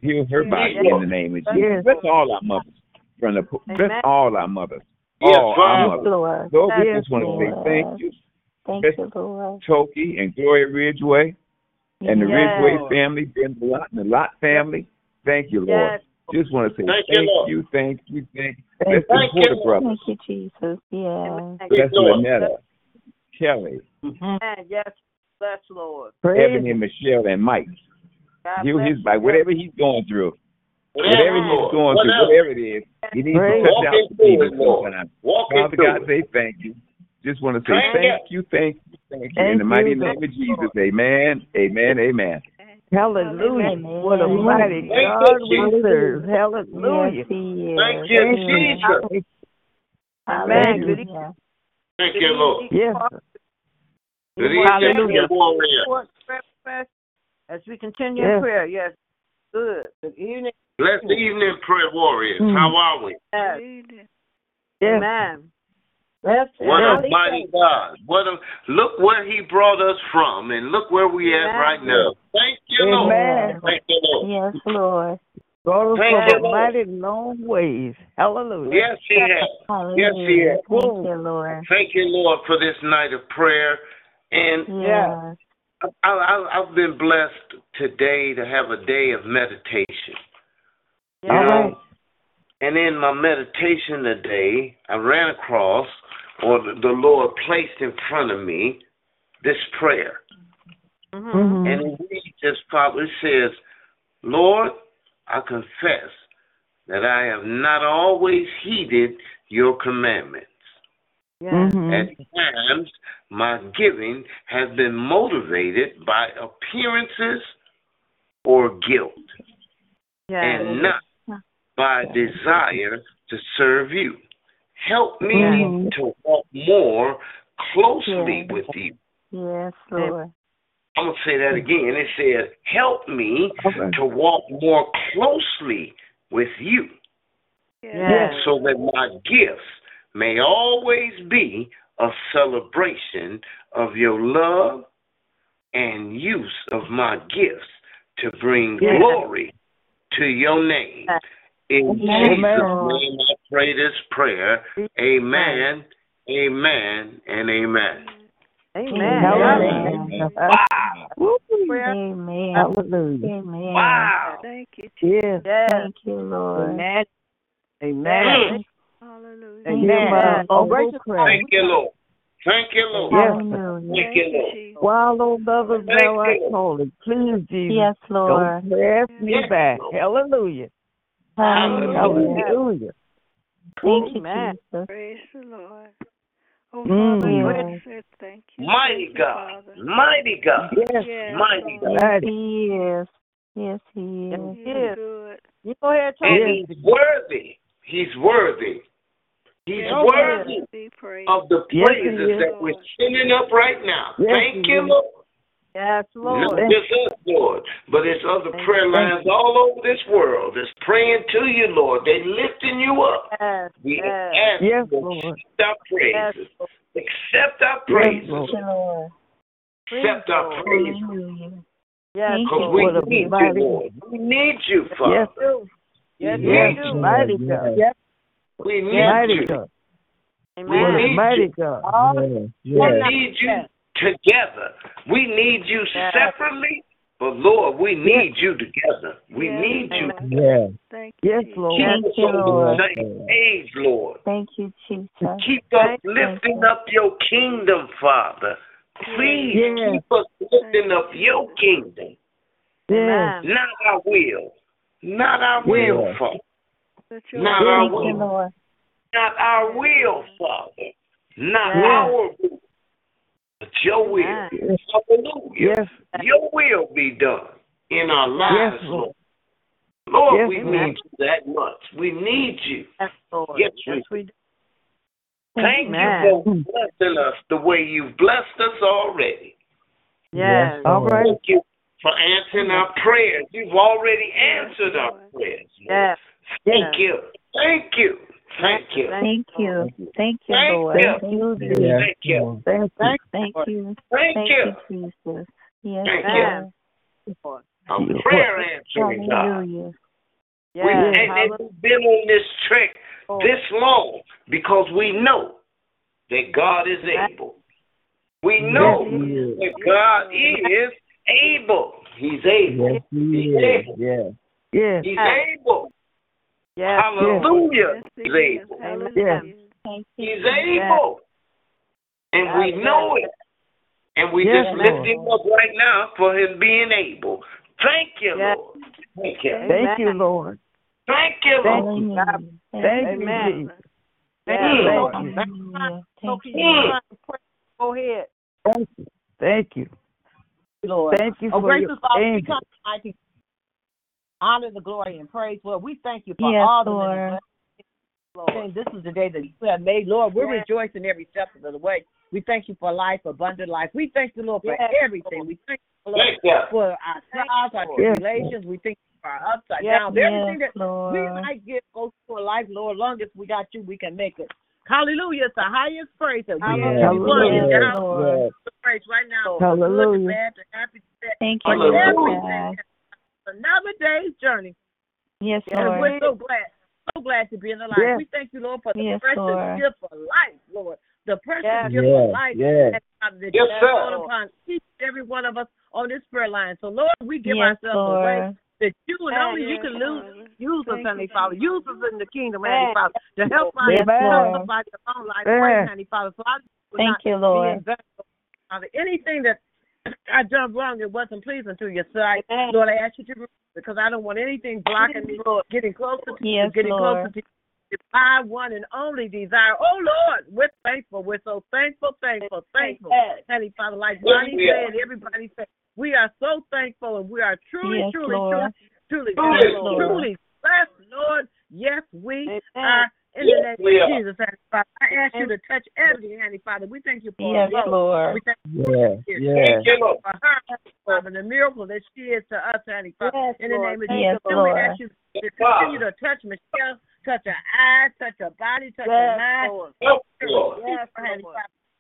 Heal her body in the name of Jesus. Bless all our mothers. Bless all our mothers. All our mothers. Lord, we just want to say thank you. Thank you, Lord. Toki and Gloria Ridgeway. And the Ridgeway family, Ben Blott and the Lott family, thank you, Lord. Just want to say thank you. Bless the Porter brothers. Thank you, Jesus. Bless Lynetta, Kelly. Bless Lord. Ebony, Michelle, and Mike. Heal his body. Whatever he's going through, whatever it is, he needs to touch out the demons. Father God, say thank you. Just want to say thank you. In the mighty name of Jesus. Amen, amen, amen. Hallelujah. Amen. What a mighty God we serve. Hallelujah. Thank you, Jesus. Amen. Thank you, Lord. Yes. Hallelujah. As we continue in prayer, good. Good evening. Blessed evening, prayer warriors. How are we? Amen. What a mighty God. Look where he brought us from and look where we are right now. Thank you, Lord. Amen. Thank you, Lord. Yes, Lord. God has come a mighty long ways. Hallelujah. Yes, He has. Hallelujah. Yes, He has. Thank you, Lord. Thank you, Lord, for this night of prayer. And yeah, I've been blessed today to have a day of meditation. Yeah. All right. And in my meditation today, I ran across, or the Lord placed in front of me, this prayer. Mm-hmm. And it just probably says, Lord, I confess that I have not always heeded your commandments. Yes. Mm-hmm. At times, my giving has been motivated by appearances or guilt, yes, and not by desire to serve you. Help me to walk more closely with you. Yes, Lord. I'm going to say that again. It says, help me to walk more closely with you, yes, so that my gifts may always be a celebration of your love and use of my gifts to bring glory to your name. In Jesus' name I pray this prayer. Amen, amen, and amen. Amen. Amen. Wow. Amen. Hallelujah. Amen. Wow. Thank you, Jesus. Yes. Thank you, Lord. Amen. Amen. Hallelujah. Amen. Thank you, Lord. Thank you, Lord. Yes. Thank you, Lord. While old lovers now I call it. Please, Jesus. Yes, Lord. Don't pass me back. Hallelujah. Hallelujah. Hallelujah. Thank you, Jesus. Praise the Lord. Oh, Father, thank you. Mighty God. Mighty God. Yes. Mighty God. He is. Yes, He is. He is good. You go ahead, and He's worthy. He's worthy. He's worthy of the praises that we're sending up right now. Yes, thank you, Lord. Yes, Lord. Not just us, Lord, but it's other prayer lines all over this world that's praying to you, Lord. They're lifting you up. Yes, we ask you to accept our praises. Accept our praises. Accept our praises. Because we need you, Lord. We need you, Father. Yes, we need you. We need you. We need you. Together. We need you separately, but Lord, we need you together. We need you together. Thank you. Yes, Lord. Keep us on the same page, Lord. Thank you, Jesus. Keep us lifting up your kingdom, Father. Please keep us lifting up your kingdom. Yes. Not our will. Not our will, Father. Not our will. Not our will, Father. Not our will. But your will, hallelujah, your will be done in our lives, Lord. Lord, we need you that much. We need you. Yes, Lord. Yes, we do. Thank you for blessing us the way you've blessed us already. Yes. All right. Thank you for answering our prayers. You've already answered our prayers. Yes. Thank you. Thank you. Thank you. Thank you. Thank you, Lord. Thank you. Thank you. Thank you. Thank you, Jesus. Yes, thank you. A prayer answering God. Yes. We've been on this trek this long because we know that God is able. We know that God is able. He's able. He's able. He's able. Yes. Hallelujah. Yes. He's able. Yes. He's able. And we know it. And we just lift him up right now for him being able. Thank you, Lord. Thank you. Thank you, Lord. Thank you, Lord. Thank you, Jesus. Thank you. Go ahead. Thank you. Thank you. Lord. Thank you for your honor, the glory, and praise. Lord, we thank you for all the Lord. Lord, this is the day that you have made. Lord, we're rejoicing every step of the way. We thank you for life, abundant life. We thank you, Lord, for everything. We thank you, Lord, for our trials, our tribulations. We thank you for our upside downs. Everything that we might get go through in life, Lord, long as we got you, we can make it. Hallelujah. It's the highest praise that we have. Praise right now. Hallelujah. Thank you, Lord. Another day's journey. Yes, Lord. And we're so glad to be in the life. Yes. We thank you, Lord, for the precious gift of life, Lord. The precious gift of life that you have thrown upon each and every one of us on this prayer line. So, Lord, we give ourselves away. That you and only you can use us, Heavenly Father. Use us in the kingdom, Heavenly Father, to help us by your own life, Heavenly Father. So I thank you, Lord. Anything that I done wrong, it wasn't pleasing to you. So, Lord, I ask you to remove it, because I don't want anything blocking me, Lord, getting closer to you, getting closer to you. It's our one and only desire. Oh, Lord, we're thankful. We're so thankful. Heavenly Father, like Ronnie said, everybody said, we are so thankful, and we are truly blessed, Lord. Yes, we are in the name of Jesus, Heavenly Father. I ask you to touch every Heavenly Father. We thank you for her, Lord. We thank you for her, Father, and the miracle that she is to us, Heavenly Father. Yes, in the name of Jesus, we ask you to continue to touch Michelle, touch her eyes, touch her body, touch her mind.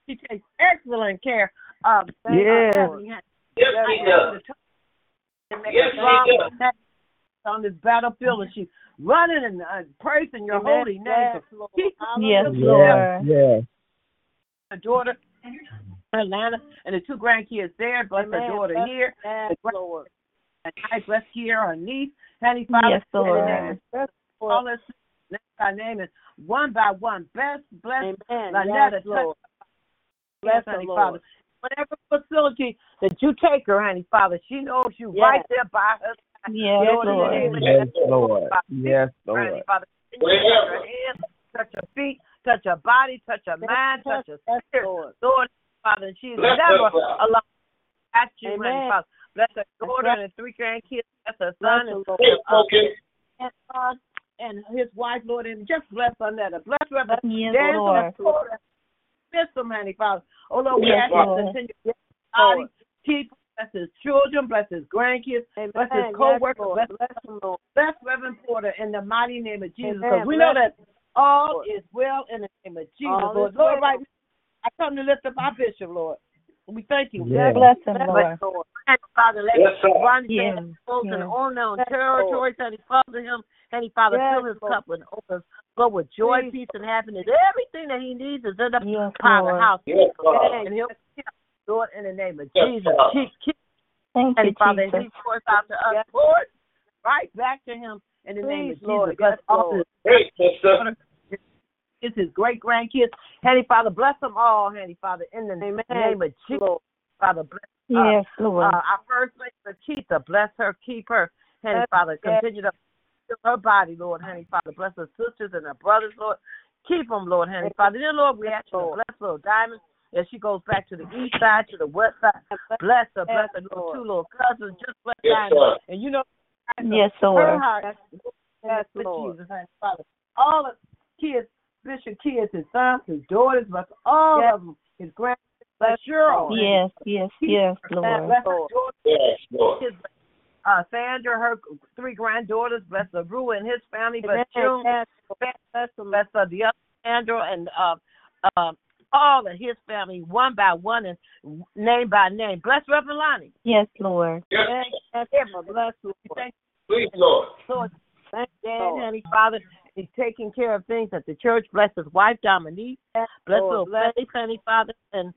She takes excellent care of Yes, she does. On this battlefield, and she's running and praising your holy name. Yes, Lord. Her daughter, Atlanta, and the two grandkids there. Bless her daughter here. And I bless here, her niece, Honey Father. Yes, Lord. All us, our name is one by one. Best bless Lynetta. Bless her, Father. Whatever facility that you take her, honey, Father, she knows you right there by her side. Yes, Lord. Yes, Lord. Touch her hands, touch her feet, touch her body, touch her mind, touch her spirit. Lord, Father, and she's never alone. At you, honey, Father. Bless her daughter and her three grandkids. Bless her son and his wife, Lord, and just bless her. Bless Reverend Porter. Bless them, honey, Father. Oh, Lord, we ask you to continue to bless his children, bless his grandkids, bless his co-workers, bless Reverend Porter in the mighty name of Jesus. Because we know that all is well in the name of Jesus, Lord. Lord, right now, I come to lift up our bishop, Lord. We thank you. Bless him, Lord. Father, let Ronnie and unknown territories, Heavenly Father, him, Heavenly Father, fill his cup and open up with joy, peace, and happiness. Everything that he needs is in the Father house. And he'll do it in the name of Jesus. Thank you, Father. He pours out to us, Lord, right back to him in the name of Jesus. Bless it's his great grandkids. Heavenly Father, bless them all, Heavenly Father, in the name of Jesus. Father, bless our first lady, Keaton. Bless her, keep her, Heavenly Father. Continue to heal her body, Lord, Heavenly Father. Bless her sisters and her brothers, Lord. Keep them, Lord, Heavenly Father. Then, Lord, we ask you to bless little Diamond as she goes back to the east side, to the west side. Bless her two little cousins. Just bless Diamond. And you know, her heart. Bless Jesus, Heavenly Father. All of kids. Bishop kids, his sons, his daughters, bless all of them, his grandkids, bless Cheryl. Yes, Lord. Bless her daughter, his, Sandra, her three granddaughters, bless LaRue and his family, bless June, bless the other Sandra and all of his family, one by one and name by name. Bless Reverend Lonnie. Yes, Lord. Bless Lord. Thank you. Please, Lord. Lord, thank you, Heavenly Father. He's taking care of things at the church. Bless his wife, Dominique. Bless little Fanny, Father, and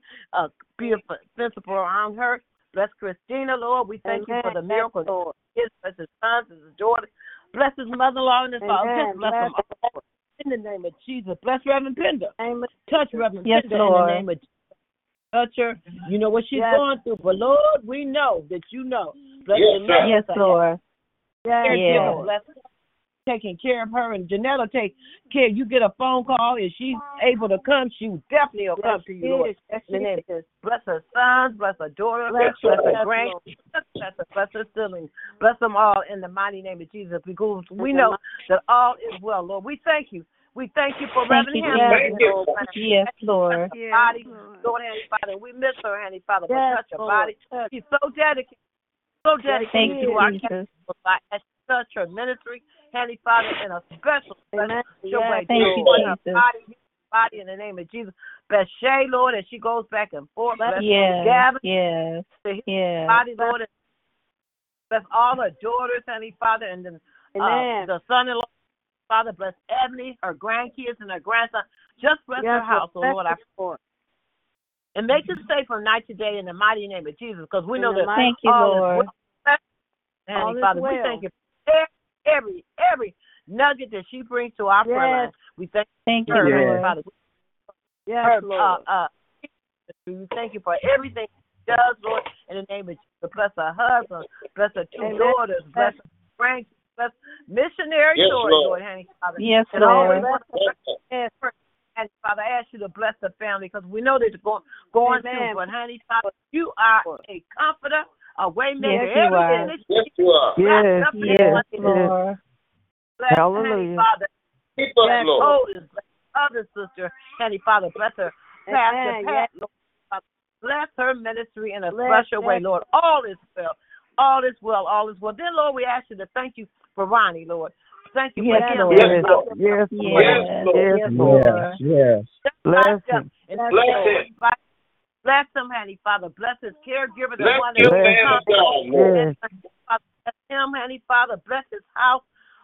be offensive around her. Bless Christina, Lord. We thank you for the miracles. Bless his sons and his daughters. Bless his mother-in-law and his father. Just bless them all. In the name of Jesus. Bless Reverend Pender. Touch Reverend Pender in the name of Jesus. Touch her. You know what she's going through. But, Lord, we know that you know. Bless her. Lord. Bless her. Taking care of her, and Janelle will take care. You get a phone call, and she's able to come. She definitely will come to you, Lord. Bless her sons, bless her daughter, bless her grandkids, bless her siblings, bless them all in the mighty name of Jesus. Because we know that all is well, Lord. We thank you. We thank you for Reverend Hampton. Yes, Lord. We miss her, Honey Father. Touch her body. She's so dedicated. So dedicated to our kids. Touch her ministry, Heavenly Father, in a special way. Thank you, Jesus. body in the name of Jesus. Bless Shay, Lord, as she goes back and forth. Bless Gavin. Yes. Yes. Body, Lord. Bless all her daughters, honey, Father, and the son-in-law. Father, bless Ebony, her grandkids, and her grandson. Just bless her house, oh Lord, I pray. And make it safe from night to day in the mighty name of Jesus, because we know that thank you, Lord. Honey, Father, we thank you for every nugget that she brings to our prayer line. We thank you, Lord. Father. Yes, Lord. We thank you for everything she does, Lord, in the name of Jesus. Bless her husband, bless her two daughters, bless her grandkids. That's missionary story, Lord, honey, Father. Yes, and Lord. And Father, I ask you to bless the family because we know that they're going through. But, honey, Father, you are a comforter, a way maker. Yes, you are. Yes, Lord. Bless honey, Father. Bless oldest, bless other sister, honey, Father. Bless her pastor, Pat, Lord, Father. Bless her ministry in a special way, Lord. All is well. Then, Lord, we ask you to thank you for Ronnie, Lord. Thank you for him. Yes, Lord. Bless him. Bless him, honey, Father. Bless his caregiver. Bless him, honey, Father. Bless his house.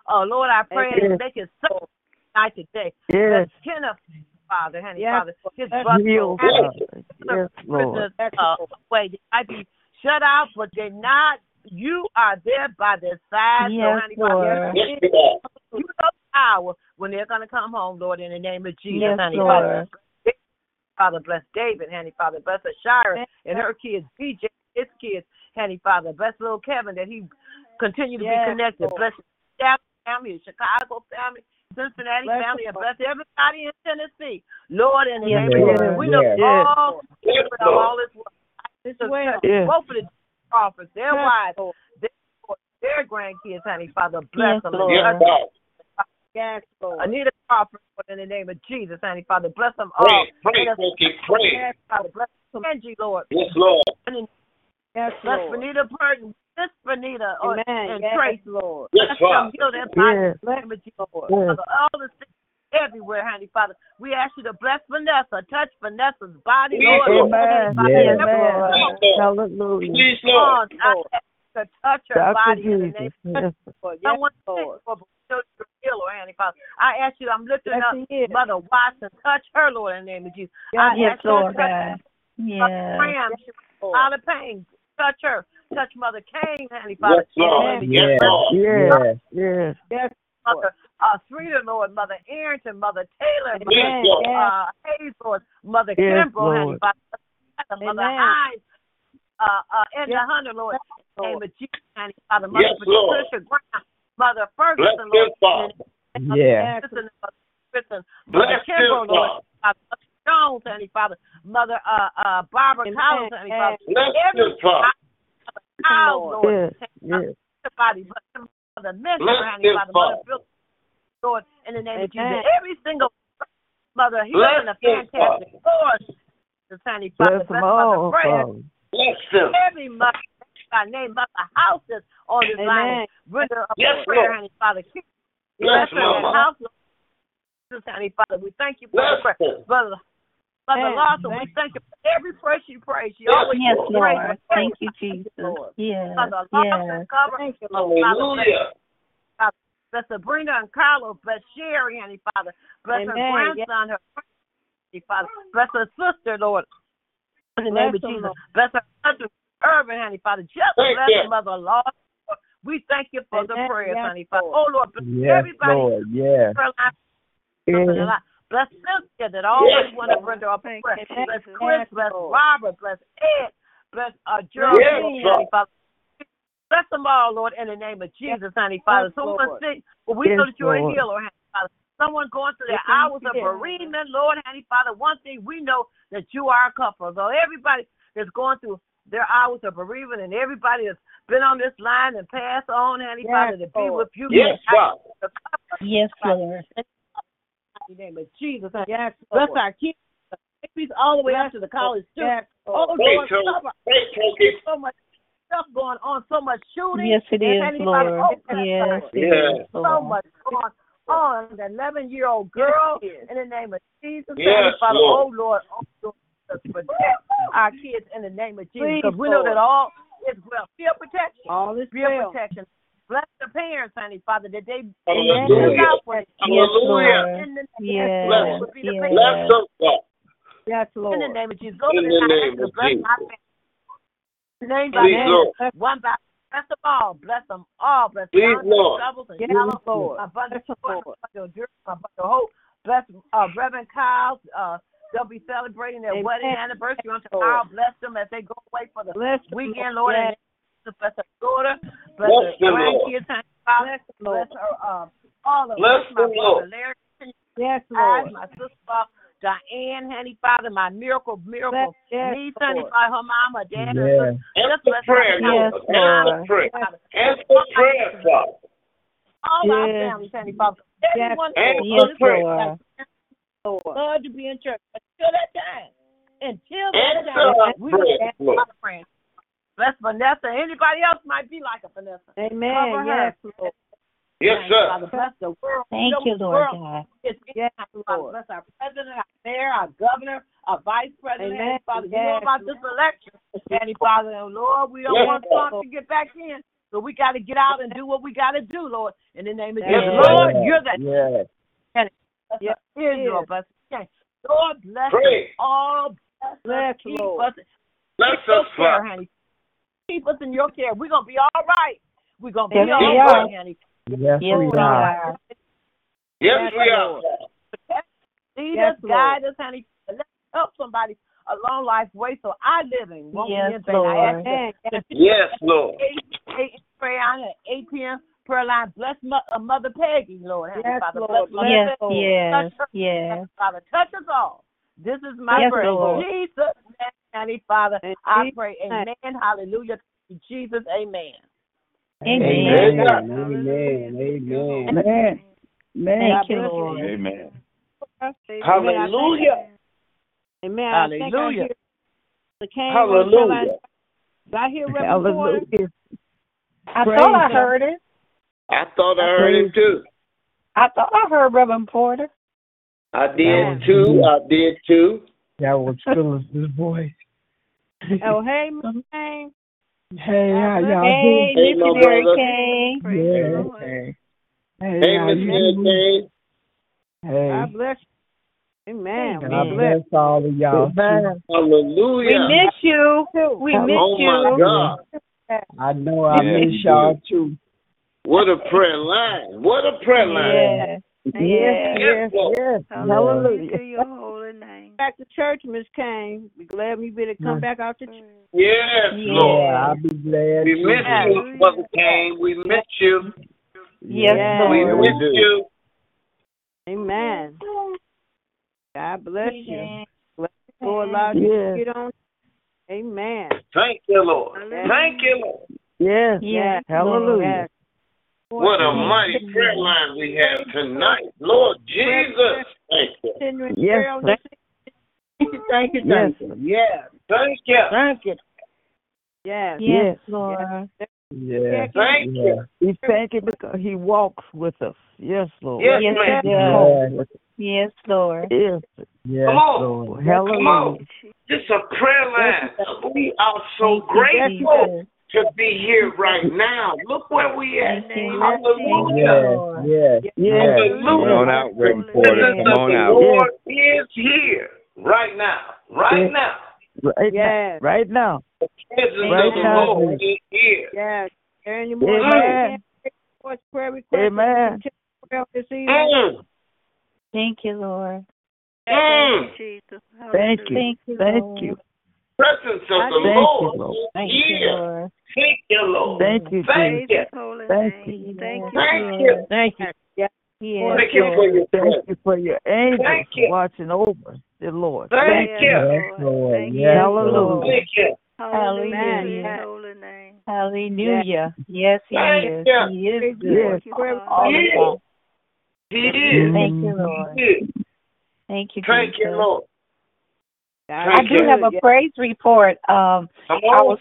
Oh, Lord, I pray and make his soul night today. Bless Kenneth, Father, honey, Father. His brother. Yes, Lord. Wait, I be shut out, but they're not. You are there by their side. Yes, so, Lord. You know the hour when they're going to come home, Lord, in the name of Jesus, honey, Lord. Father, bless David, honey, Father. Bless Ashira and her kids, BJ, his kids, honey, Father. Bless little Kevin that he continue to be connected. Lord. Bless the family, Chicago family, Cincinnati family, and bless everybody in Tennessee, Lord, in the name of Jesus. We know all this world. Both of the offers, their wives, their grandkids, honey, Father, bless them. Lord. Yes, Lord. Anita Crawford, in the name of Jesus, honey, Father, bless them all. Pray. Father, bless Angie, Lord. Yes, Lord. Yes, bless Vanita Burton. Bless Vanita and Trace, Lord. Yes, Lord. Bless all the things. Everywhere, honey, Father. We ask you to bless Vanessa. Touch Vanessa's body, Lord. Amen. Hallelujah. Please, Lord. To touch her body in the name of Jesus. I want to thank for your healer, honey, Father. I ask you, I'm lifting up Mother Watson. Touch her, Lord, in the name of Jesus. Yes, Lord. All the pain. Touch her. Touch Mother Kane, honey, Father. Yes, Mother Sreda, Lord, Mother Arrington, Mother Taylor, Hayes, Lord, Mother Kimball, honey, Father, Mother Hines, Edna Hunter, Lord, in the name of Jesus, honey, Father, Mother Patricia Brown, Mother Ferguson, Lord, Mother Kimball, Lord, Mother Jones, honey, Father, Mother Barbara Collins, honey, Father, every child, Lord, everybody, the mentor, honey, Father, Mother Lord, in the name of Jesus, every single Mother Hill and the fantastic Lord, honey, Father, bless Mother Prayer, every mother by name, Mother House is on this line, render up a prayer, honey, Father, bless her house, honey, Father, we thank you for the prayer, Mother Lawson, we thank you for every prayer she prays. She always prays. Thank you, Jesus. Mother Lawson, cover. Thank you, Lord. Hallelujah. Bless Sabrina and Carlos. Bless Sherry, honey, Father. Bless her grandson, her Father. Bless her sister, Lord. In the name of Jesus. Bless her husband, Urban, honey, Father. Just bless Mother Lawson. We thank you for the prayers, honey, Father. Oh, Lord, bless everybody. Bless Cynthia that always want to render up prayer. Bless Chris, bless Robert, bless Ed, bless Geraldine, honey, Father. Bless them all, Lord, in the name of Jesus, honey, Father. Someone sick, but we know that you're a healer, honey, Father. Someone going through their hours of bereavement, Lord, honey, Father. One thing we know that you are a comforter. So everybody that's going through their hours of bereavement and everybody that's been on this line and passed on, honey, Father, to be with you. Yes, Lord. In the name of Jesus, bless our kids. Babies all the way up to the college students. Oh, Lord, so much stuff going on, so much shooting. Yes, it is, Lord. So much going on. on the 11-year-old girl in the name of Jesus. Yes, Father, Lord. Oh, Lord, oh, Lord, protect our kids in the name of Jesus. Because we know that all is well. Feel protection. All is real protection. Bless the parents, honey, Father, that they Hallelujah. In the name of Jesus. Bless them, Father. Yes, Lord. In the name of Jesus. In the name of Jesus. Name by name. One by bless them all. Bless them all. Bless them all. Bless them all. Bless them all. Bless Reverend Kyle. They'll be celebrating their wedding anniversary on tomorrow. Bless them as they go away for the weekend, Lord. Bless her daughter. Bless her grandkids. Bless her, Lord. Bless her, all of us. My brother Larry. Yes, Lord. My sister, Diane, honey, Father, my miracle niece, honey, Father, her mom, her dad, her sister. Answer prayer, Father. All our families, honey, Father. Everyone answer prayer. Lord, to be in church until that time, we will ask our friends. Bless Vanessa. Anybody else might be like a Vanessa. Amen. Yes, Lord. Yes, sir. Father, bless the world. Thank you, Lord God. Yes, Lord. Bless our president, our mayor, our governor, our vice president. Amen. Father, you know about this election. Daddy, Father, and Lord, we don't want Trump to get back in, so we got to get out and do what we got to do, Lord. In the name of Jesus, Lord, you're that. Yes. Israel, bless us. Lord, bless us all. Bless us, Lord. Bless us, Father. Keep us in your care. We're going to be all right. We're going to be all right, honey. Yes, we are. Yes, we are. Lead us, guide us, honey. Let's help somebody along life's way so I live in won't be Lord. Yes, Lord. 8 p.m. prayer line. Bless Mother Peggy, Lord. Yes, Father. Lord. Bless yes. Father, touch us all. This is my prayer. Jesus, honey, Father, I pray. Amen. Hallelujah. Jesus, amen. Amen. Amen. Amen. Amen. Thank you, Lord. Amen. Hallelujah. Amen. Hallelujah. Hallelujah. Did I hear Reverend Porter? I thought I heard it. I thought I heard it too. I thought I heard Reverend Porter. I did too. That was Phyllis's voice. Oh, hey, my Hey, y'all. Hey, Missionary Kane. Hey, Missionary Kane. Hey. God bless you. Amen. God bless all of y'all. Amen. Hallelujah. We miss you. Oh, my God. I know I miss y'all, too. What a prayer line. Yes. Hallelujah. To your holy name. Back to church, Miss Kane. Be glad we be to come back out to church. Yes, Lord. I'll be glad. We miss you, Mother Kane. We miss you. Yes, Lord. We miss you. Amen. God bless you. Bless the Lord allow you to get on. Amen. Thank you, Lord. Hallelujah. Thank you, Lord. Yes. Hallelujah. What a mighty prayer line we have tonight. Lord Jesus, thank you. Thank you. Yes, Lord. Thank you. We thank you because he walks with us. Yes, Lord. Yes, ma'am. Yes, Lord. Yes, Lord. Hallelujah. This is a prayer line. We are so grateful to be here right now. Look where we at. Hallelujah. Yes. Come on out, Reverend Porter. Come on out. The Lord is here right now. Right now. The presence of the Lord is here. Yes. Amen. Amen. Thank you, Lord. Thank you. Presence of the Lord is here. Thank you, Lord. Thank you. Thank you. Thank you for your angels watching over the Lord. Thank you. Hallelujah. Thank you. Hallelujah. Hallelujah. Yes, he is. He is good. He is. Thank you, Lord. Thank you, Lord. I do have a praise report. I was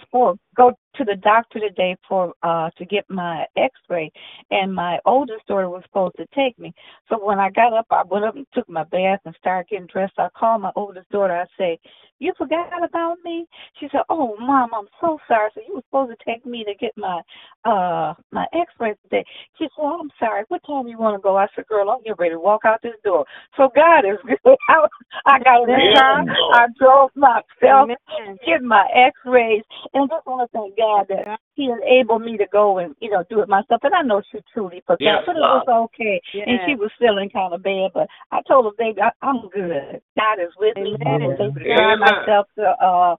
to the doctor today for to get my X-ray, and my oldest daughter was supposed to take me. So when I got up, I went up and took my bath and started getting dressed. I called my oldest daughter. I said, "You forgot about me?" She said, "Oh, Mom, I'm so sorry. So you were supposed to take me to get my my X-ray today." She said, "Oh, I'm sorry. What time do you want to go?" I said, "Girl, I'm getting ready to walk out this door." So God is good. I got in time. I drove myself, did my X-rays, and I just want to thank God that He enabled me to go and, you know, do it myself. And I know she truly forgot, but it was okay. Yeah. And she was feeling kind of bad, but I told her, "Baby, I'm good. God is with me." And myself to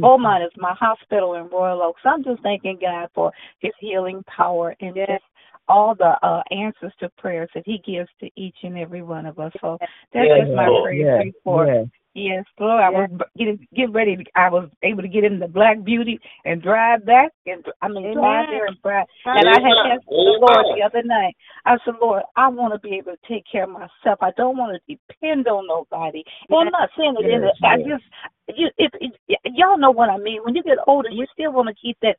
Beaumont is my hospital in Royal Oak. So I'm just thanking God for His healing power and just all the answers to prayers that He gives to each and every one of us. So that's just my prayer for Yes, Lord, I was getting ready. I was able to get in the Black Beauty and drive back. And I mean, drive there and drive. And I had asked the Lord the other night. I said, "Lord, I want to be able to take care of myself. I don't want to depend on nobody." Well, I'm not saying it. Y'all know what I mean. When you get older, you still want to keep that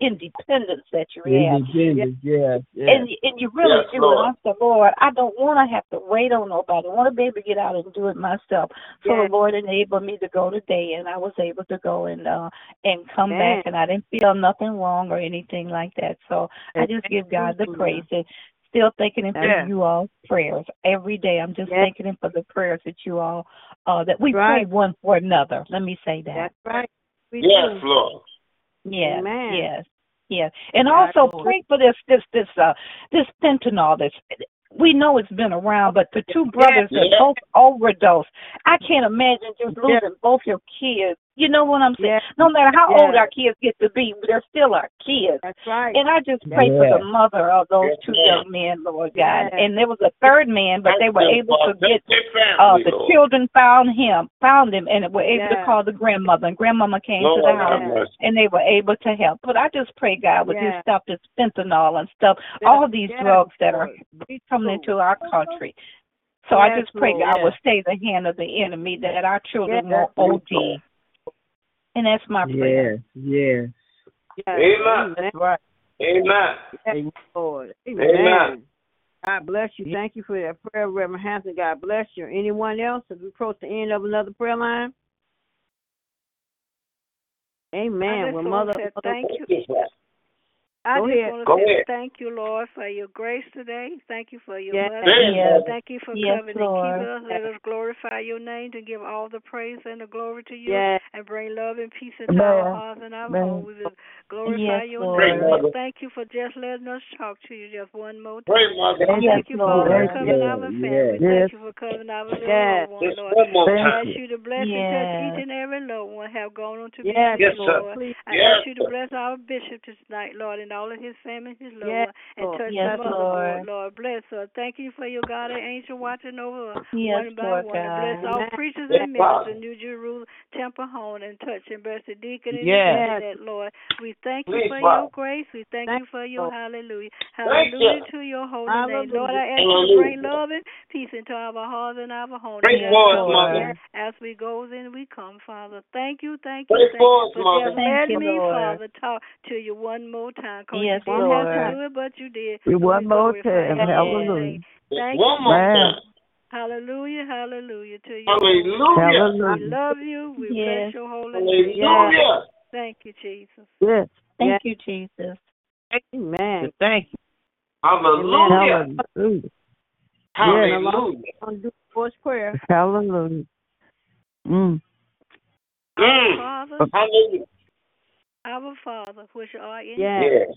independence that you have. Independence, and you really do. Lord. And I said, "Lord, I don't want to have to wait on nobody. I want to be able to get out and do it myself." So the Lord enabled me to go today, and I was able to go and come back, and I didn't feel nothing wrong or anything like that. So I just give God the praise and still thanking Him for you all's prayers every day. I'm just thanking Him for the prayers that you all that we pray one for another. Let me say that. That's right. We do. Lord. Yes, Amen. Yes. And also pray for this fentanyl that's. We know it's been around, but the two brothers that both overdosed, I can't imagine just losing both your kids. You know what I'm saying? No matter how old our kids get to be, they're still our kids. That's right. And I just pray for the mother of those two young men, Lord God. And there was a third man, but they were able to get the children found him, and were able to call the grandmother. And grandmama came to the house, and they were able to help. But I just pray, God, would you stop this fentanyl and stuff, all these drugs that are coming into our country. So I just pray, God, will stay the hand of the enemy, that our children won't OD. And that's my prayer. Yes. Amen. That's right. Amen. Yes, Lord. Amen. God bless you. Thank you for that prayer, Reverend Hampton. God bless you. Anyone else as we approach the end of another prayer line? Amen. Well, Mother, thank you. I just want to say thank you, Lord, for your grace today. Thank you for your mercy. Thank you for covenant keeper. Let us glorify your name to give all the praise and the glory to you and bring love and peace into our hearts and our homes. We will glorify your name. Lord, thank you for just letting us talk to you just one more time. Thank you for covering our family. Thank you for covering our loved one, Lord. I ask you to bless each and every loved one have gone on to be happy, Lord. I ask you to bless our bishop tonight, Lord, and all of his family, his loved one, and touch the mother, Lord. Bless her. Thank you for your God and angel watching over her one by one. Bless all preachers and ministers in New Jerusalem, Temple Home, and touch and bless the deacon and that, Lord. We thank you for your grace. We thank you for your hallelujah. Hallelujah to your holy name. Lord, I ask you to bring love and peace into our hearts and our homes. As we go in, we come, Father. Thank you for just letting me, Father, talk to you one more time. Yes, you didn't have to do it, but you did. One more time. Hallelujah. Thank you. Hallelujah, hallelujah to you. Hallelujah. We love you. We bless your holy name. Hallelujah. Thank you, Jesus. Yes. Thank you, Jesus. Amen. Thank you. Hallelujah. Hallelujah. Hallelujah. Hallelujah. Hallelujah. Hallelujah. Our Father, which art in heaven,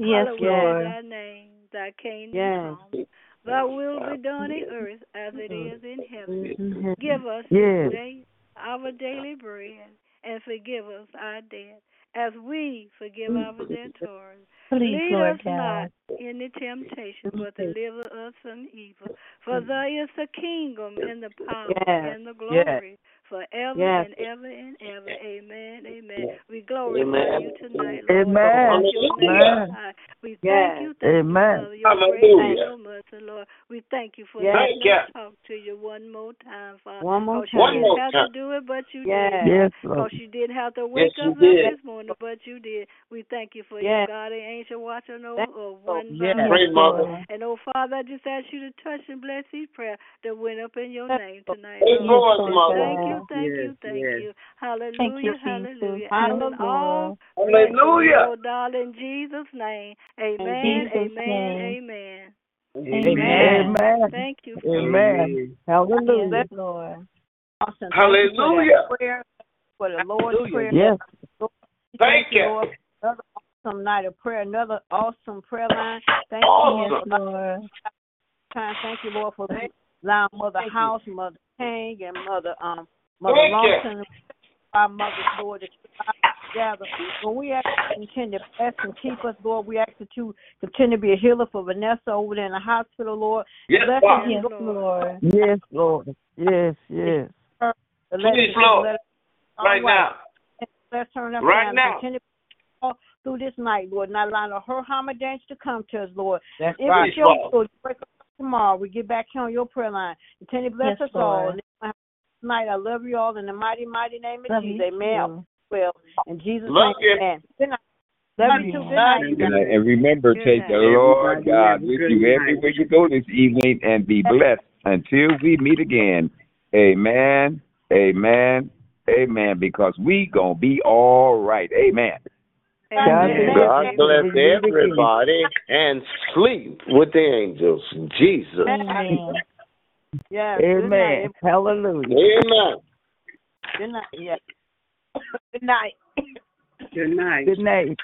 hallowed be thy name, thy kingdom come, thy will be done in earth as it is in heaven. Give us today our daily bread, and forgive us our debt, as we forgive our debtors. Please, lead Lord us God. Not into temptation, but deliver us from evil. For there is the kingdom and the power and the glory forever and ever and ever. Amen, amen. We glorify you tonight, Lord. Amen. We thank you, for your grace and your mercy, Lord. We thank you for letting us talk to you one more time, Father. One more time. You didn't have to do it, but you did. Yes, Lord. Because you didn't have to wake up this morning, but you did. We thank you for your God and angel watching over one Mother. And, oh, Father, I just ask you to touch and bless these prayers that went up in your name tonight, Lord. Thank you. Hallelujah. Hallelujah. In Jesus' name. Amen. Amen. Amen. Amen. Thank you. Amen. Hallelujah. Hallelujah. For the Lord's prayer. Yes. Thank you. Another awesome night of prayer. Another awesome prayer line. Thank you, Lord. Thank you, Lord, for allowing Mother House, Mother King, and Mother Lawson, our mother, Lord, that you gather. When we ask you to continue to bless and keep us, Lord, we ask that you continue to be a healer for Vanessa over there in the hospital, Lord. Yes, Lord. Yes, Lord. Yes, yes. Please, Lord. Right now. Bless her right now. Through this night, Lord, not allowing her harm or danger to come to us, Lord. That's right, Lord. Tomorrow we get back here on your prayer line. Continue to bless us all. Night. I love you all in the mighty, mighty name of Jesus. Amen. Well, in Jesus' name, amen. Good night. Love you too. Good night. Good night. And remember, take the Lord God with you everywhere you go this evening and be blessed until we meet again. Amen. Amen. Amen. Because we going to be all right. Amen. God bless everybody and sleep with the angels. In Jesus. Amen. Yes, amen. Hallelujah. Amen. Good night. Yes. Good night. Good night. Good night.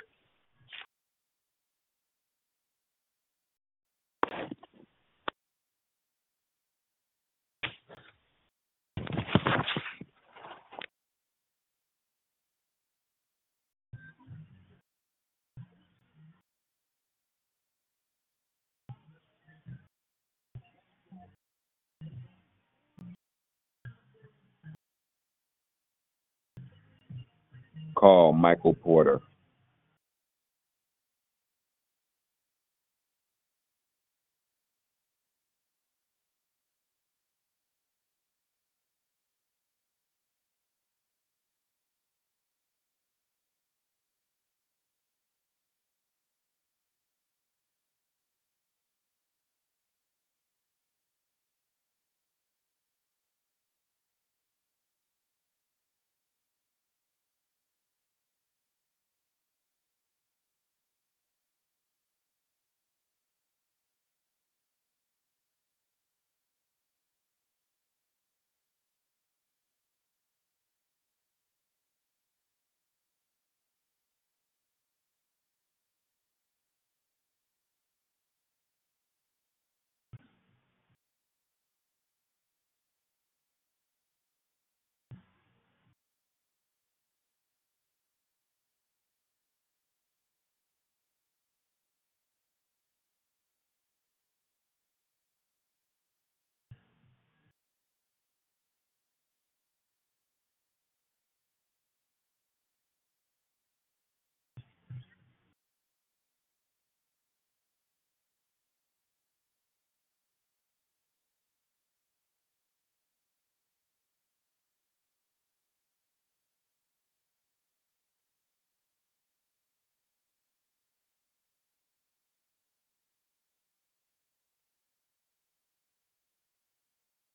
Call Michael Porter.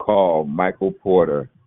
Call Michael Porter.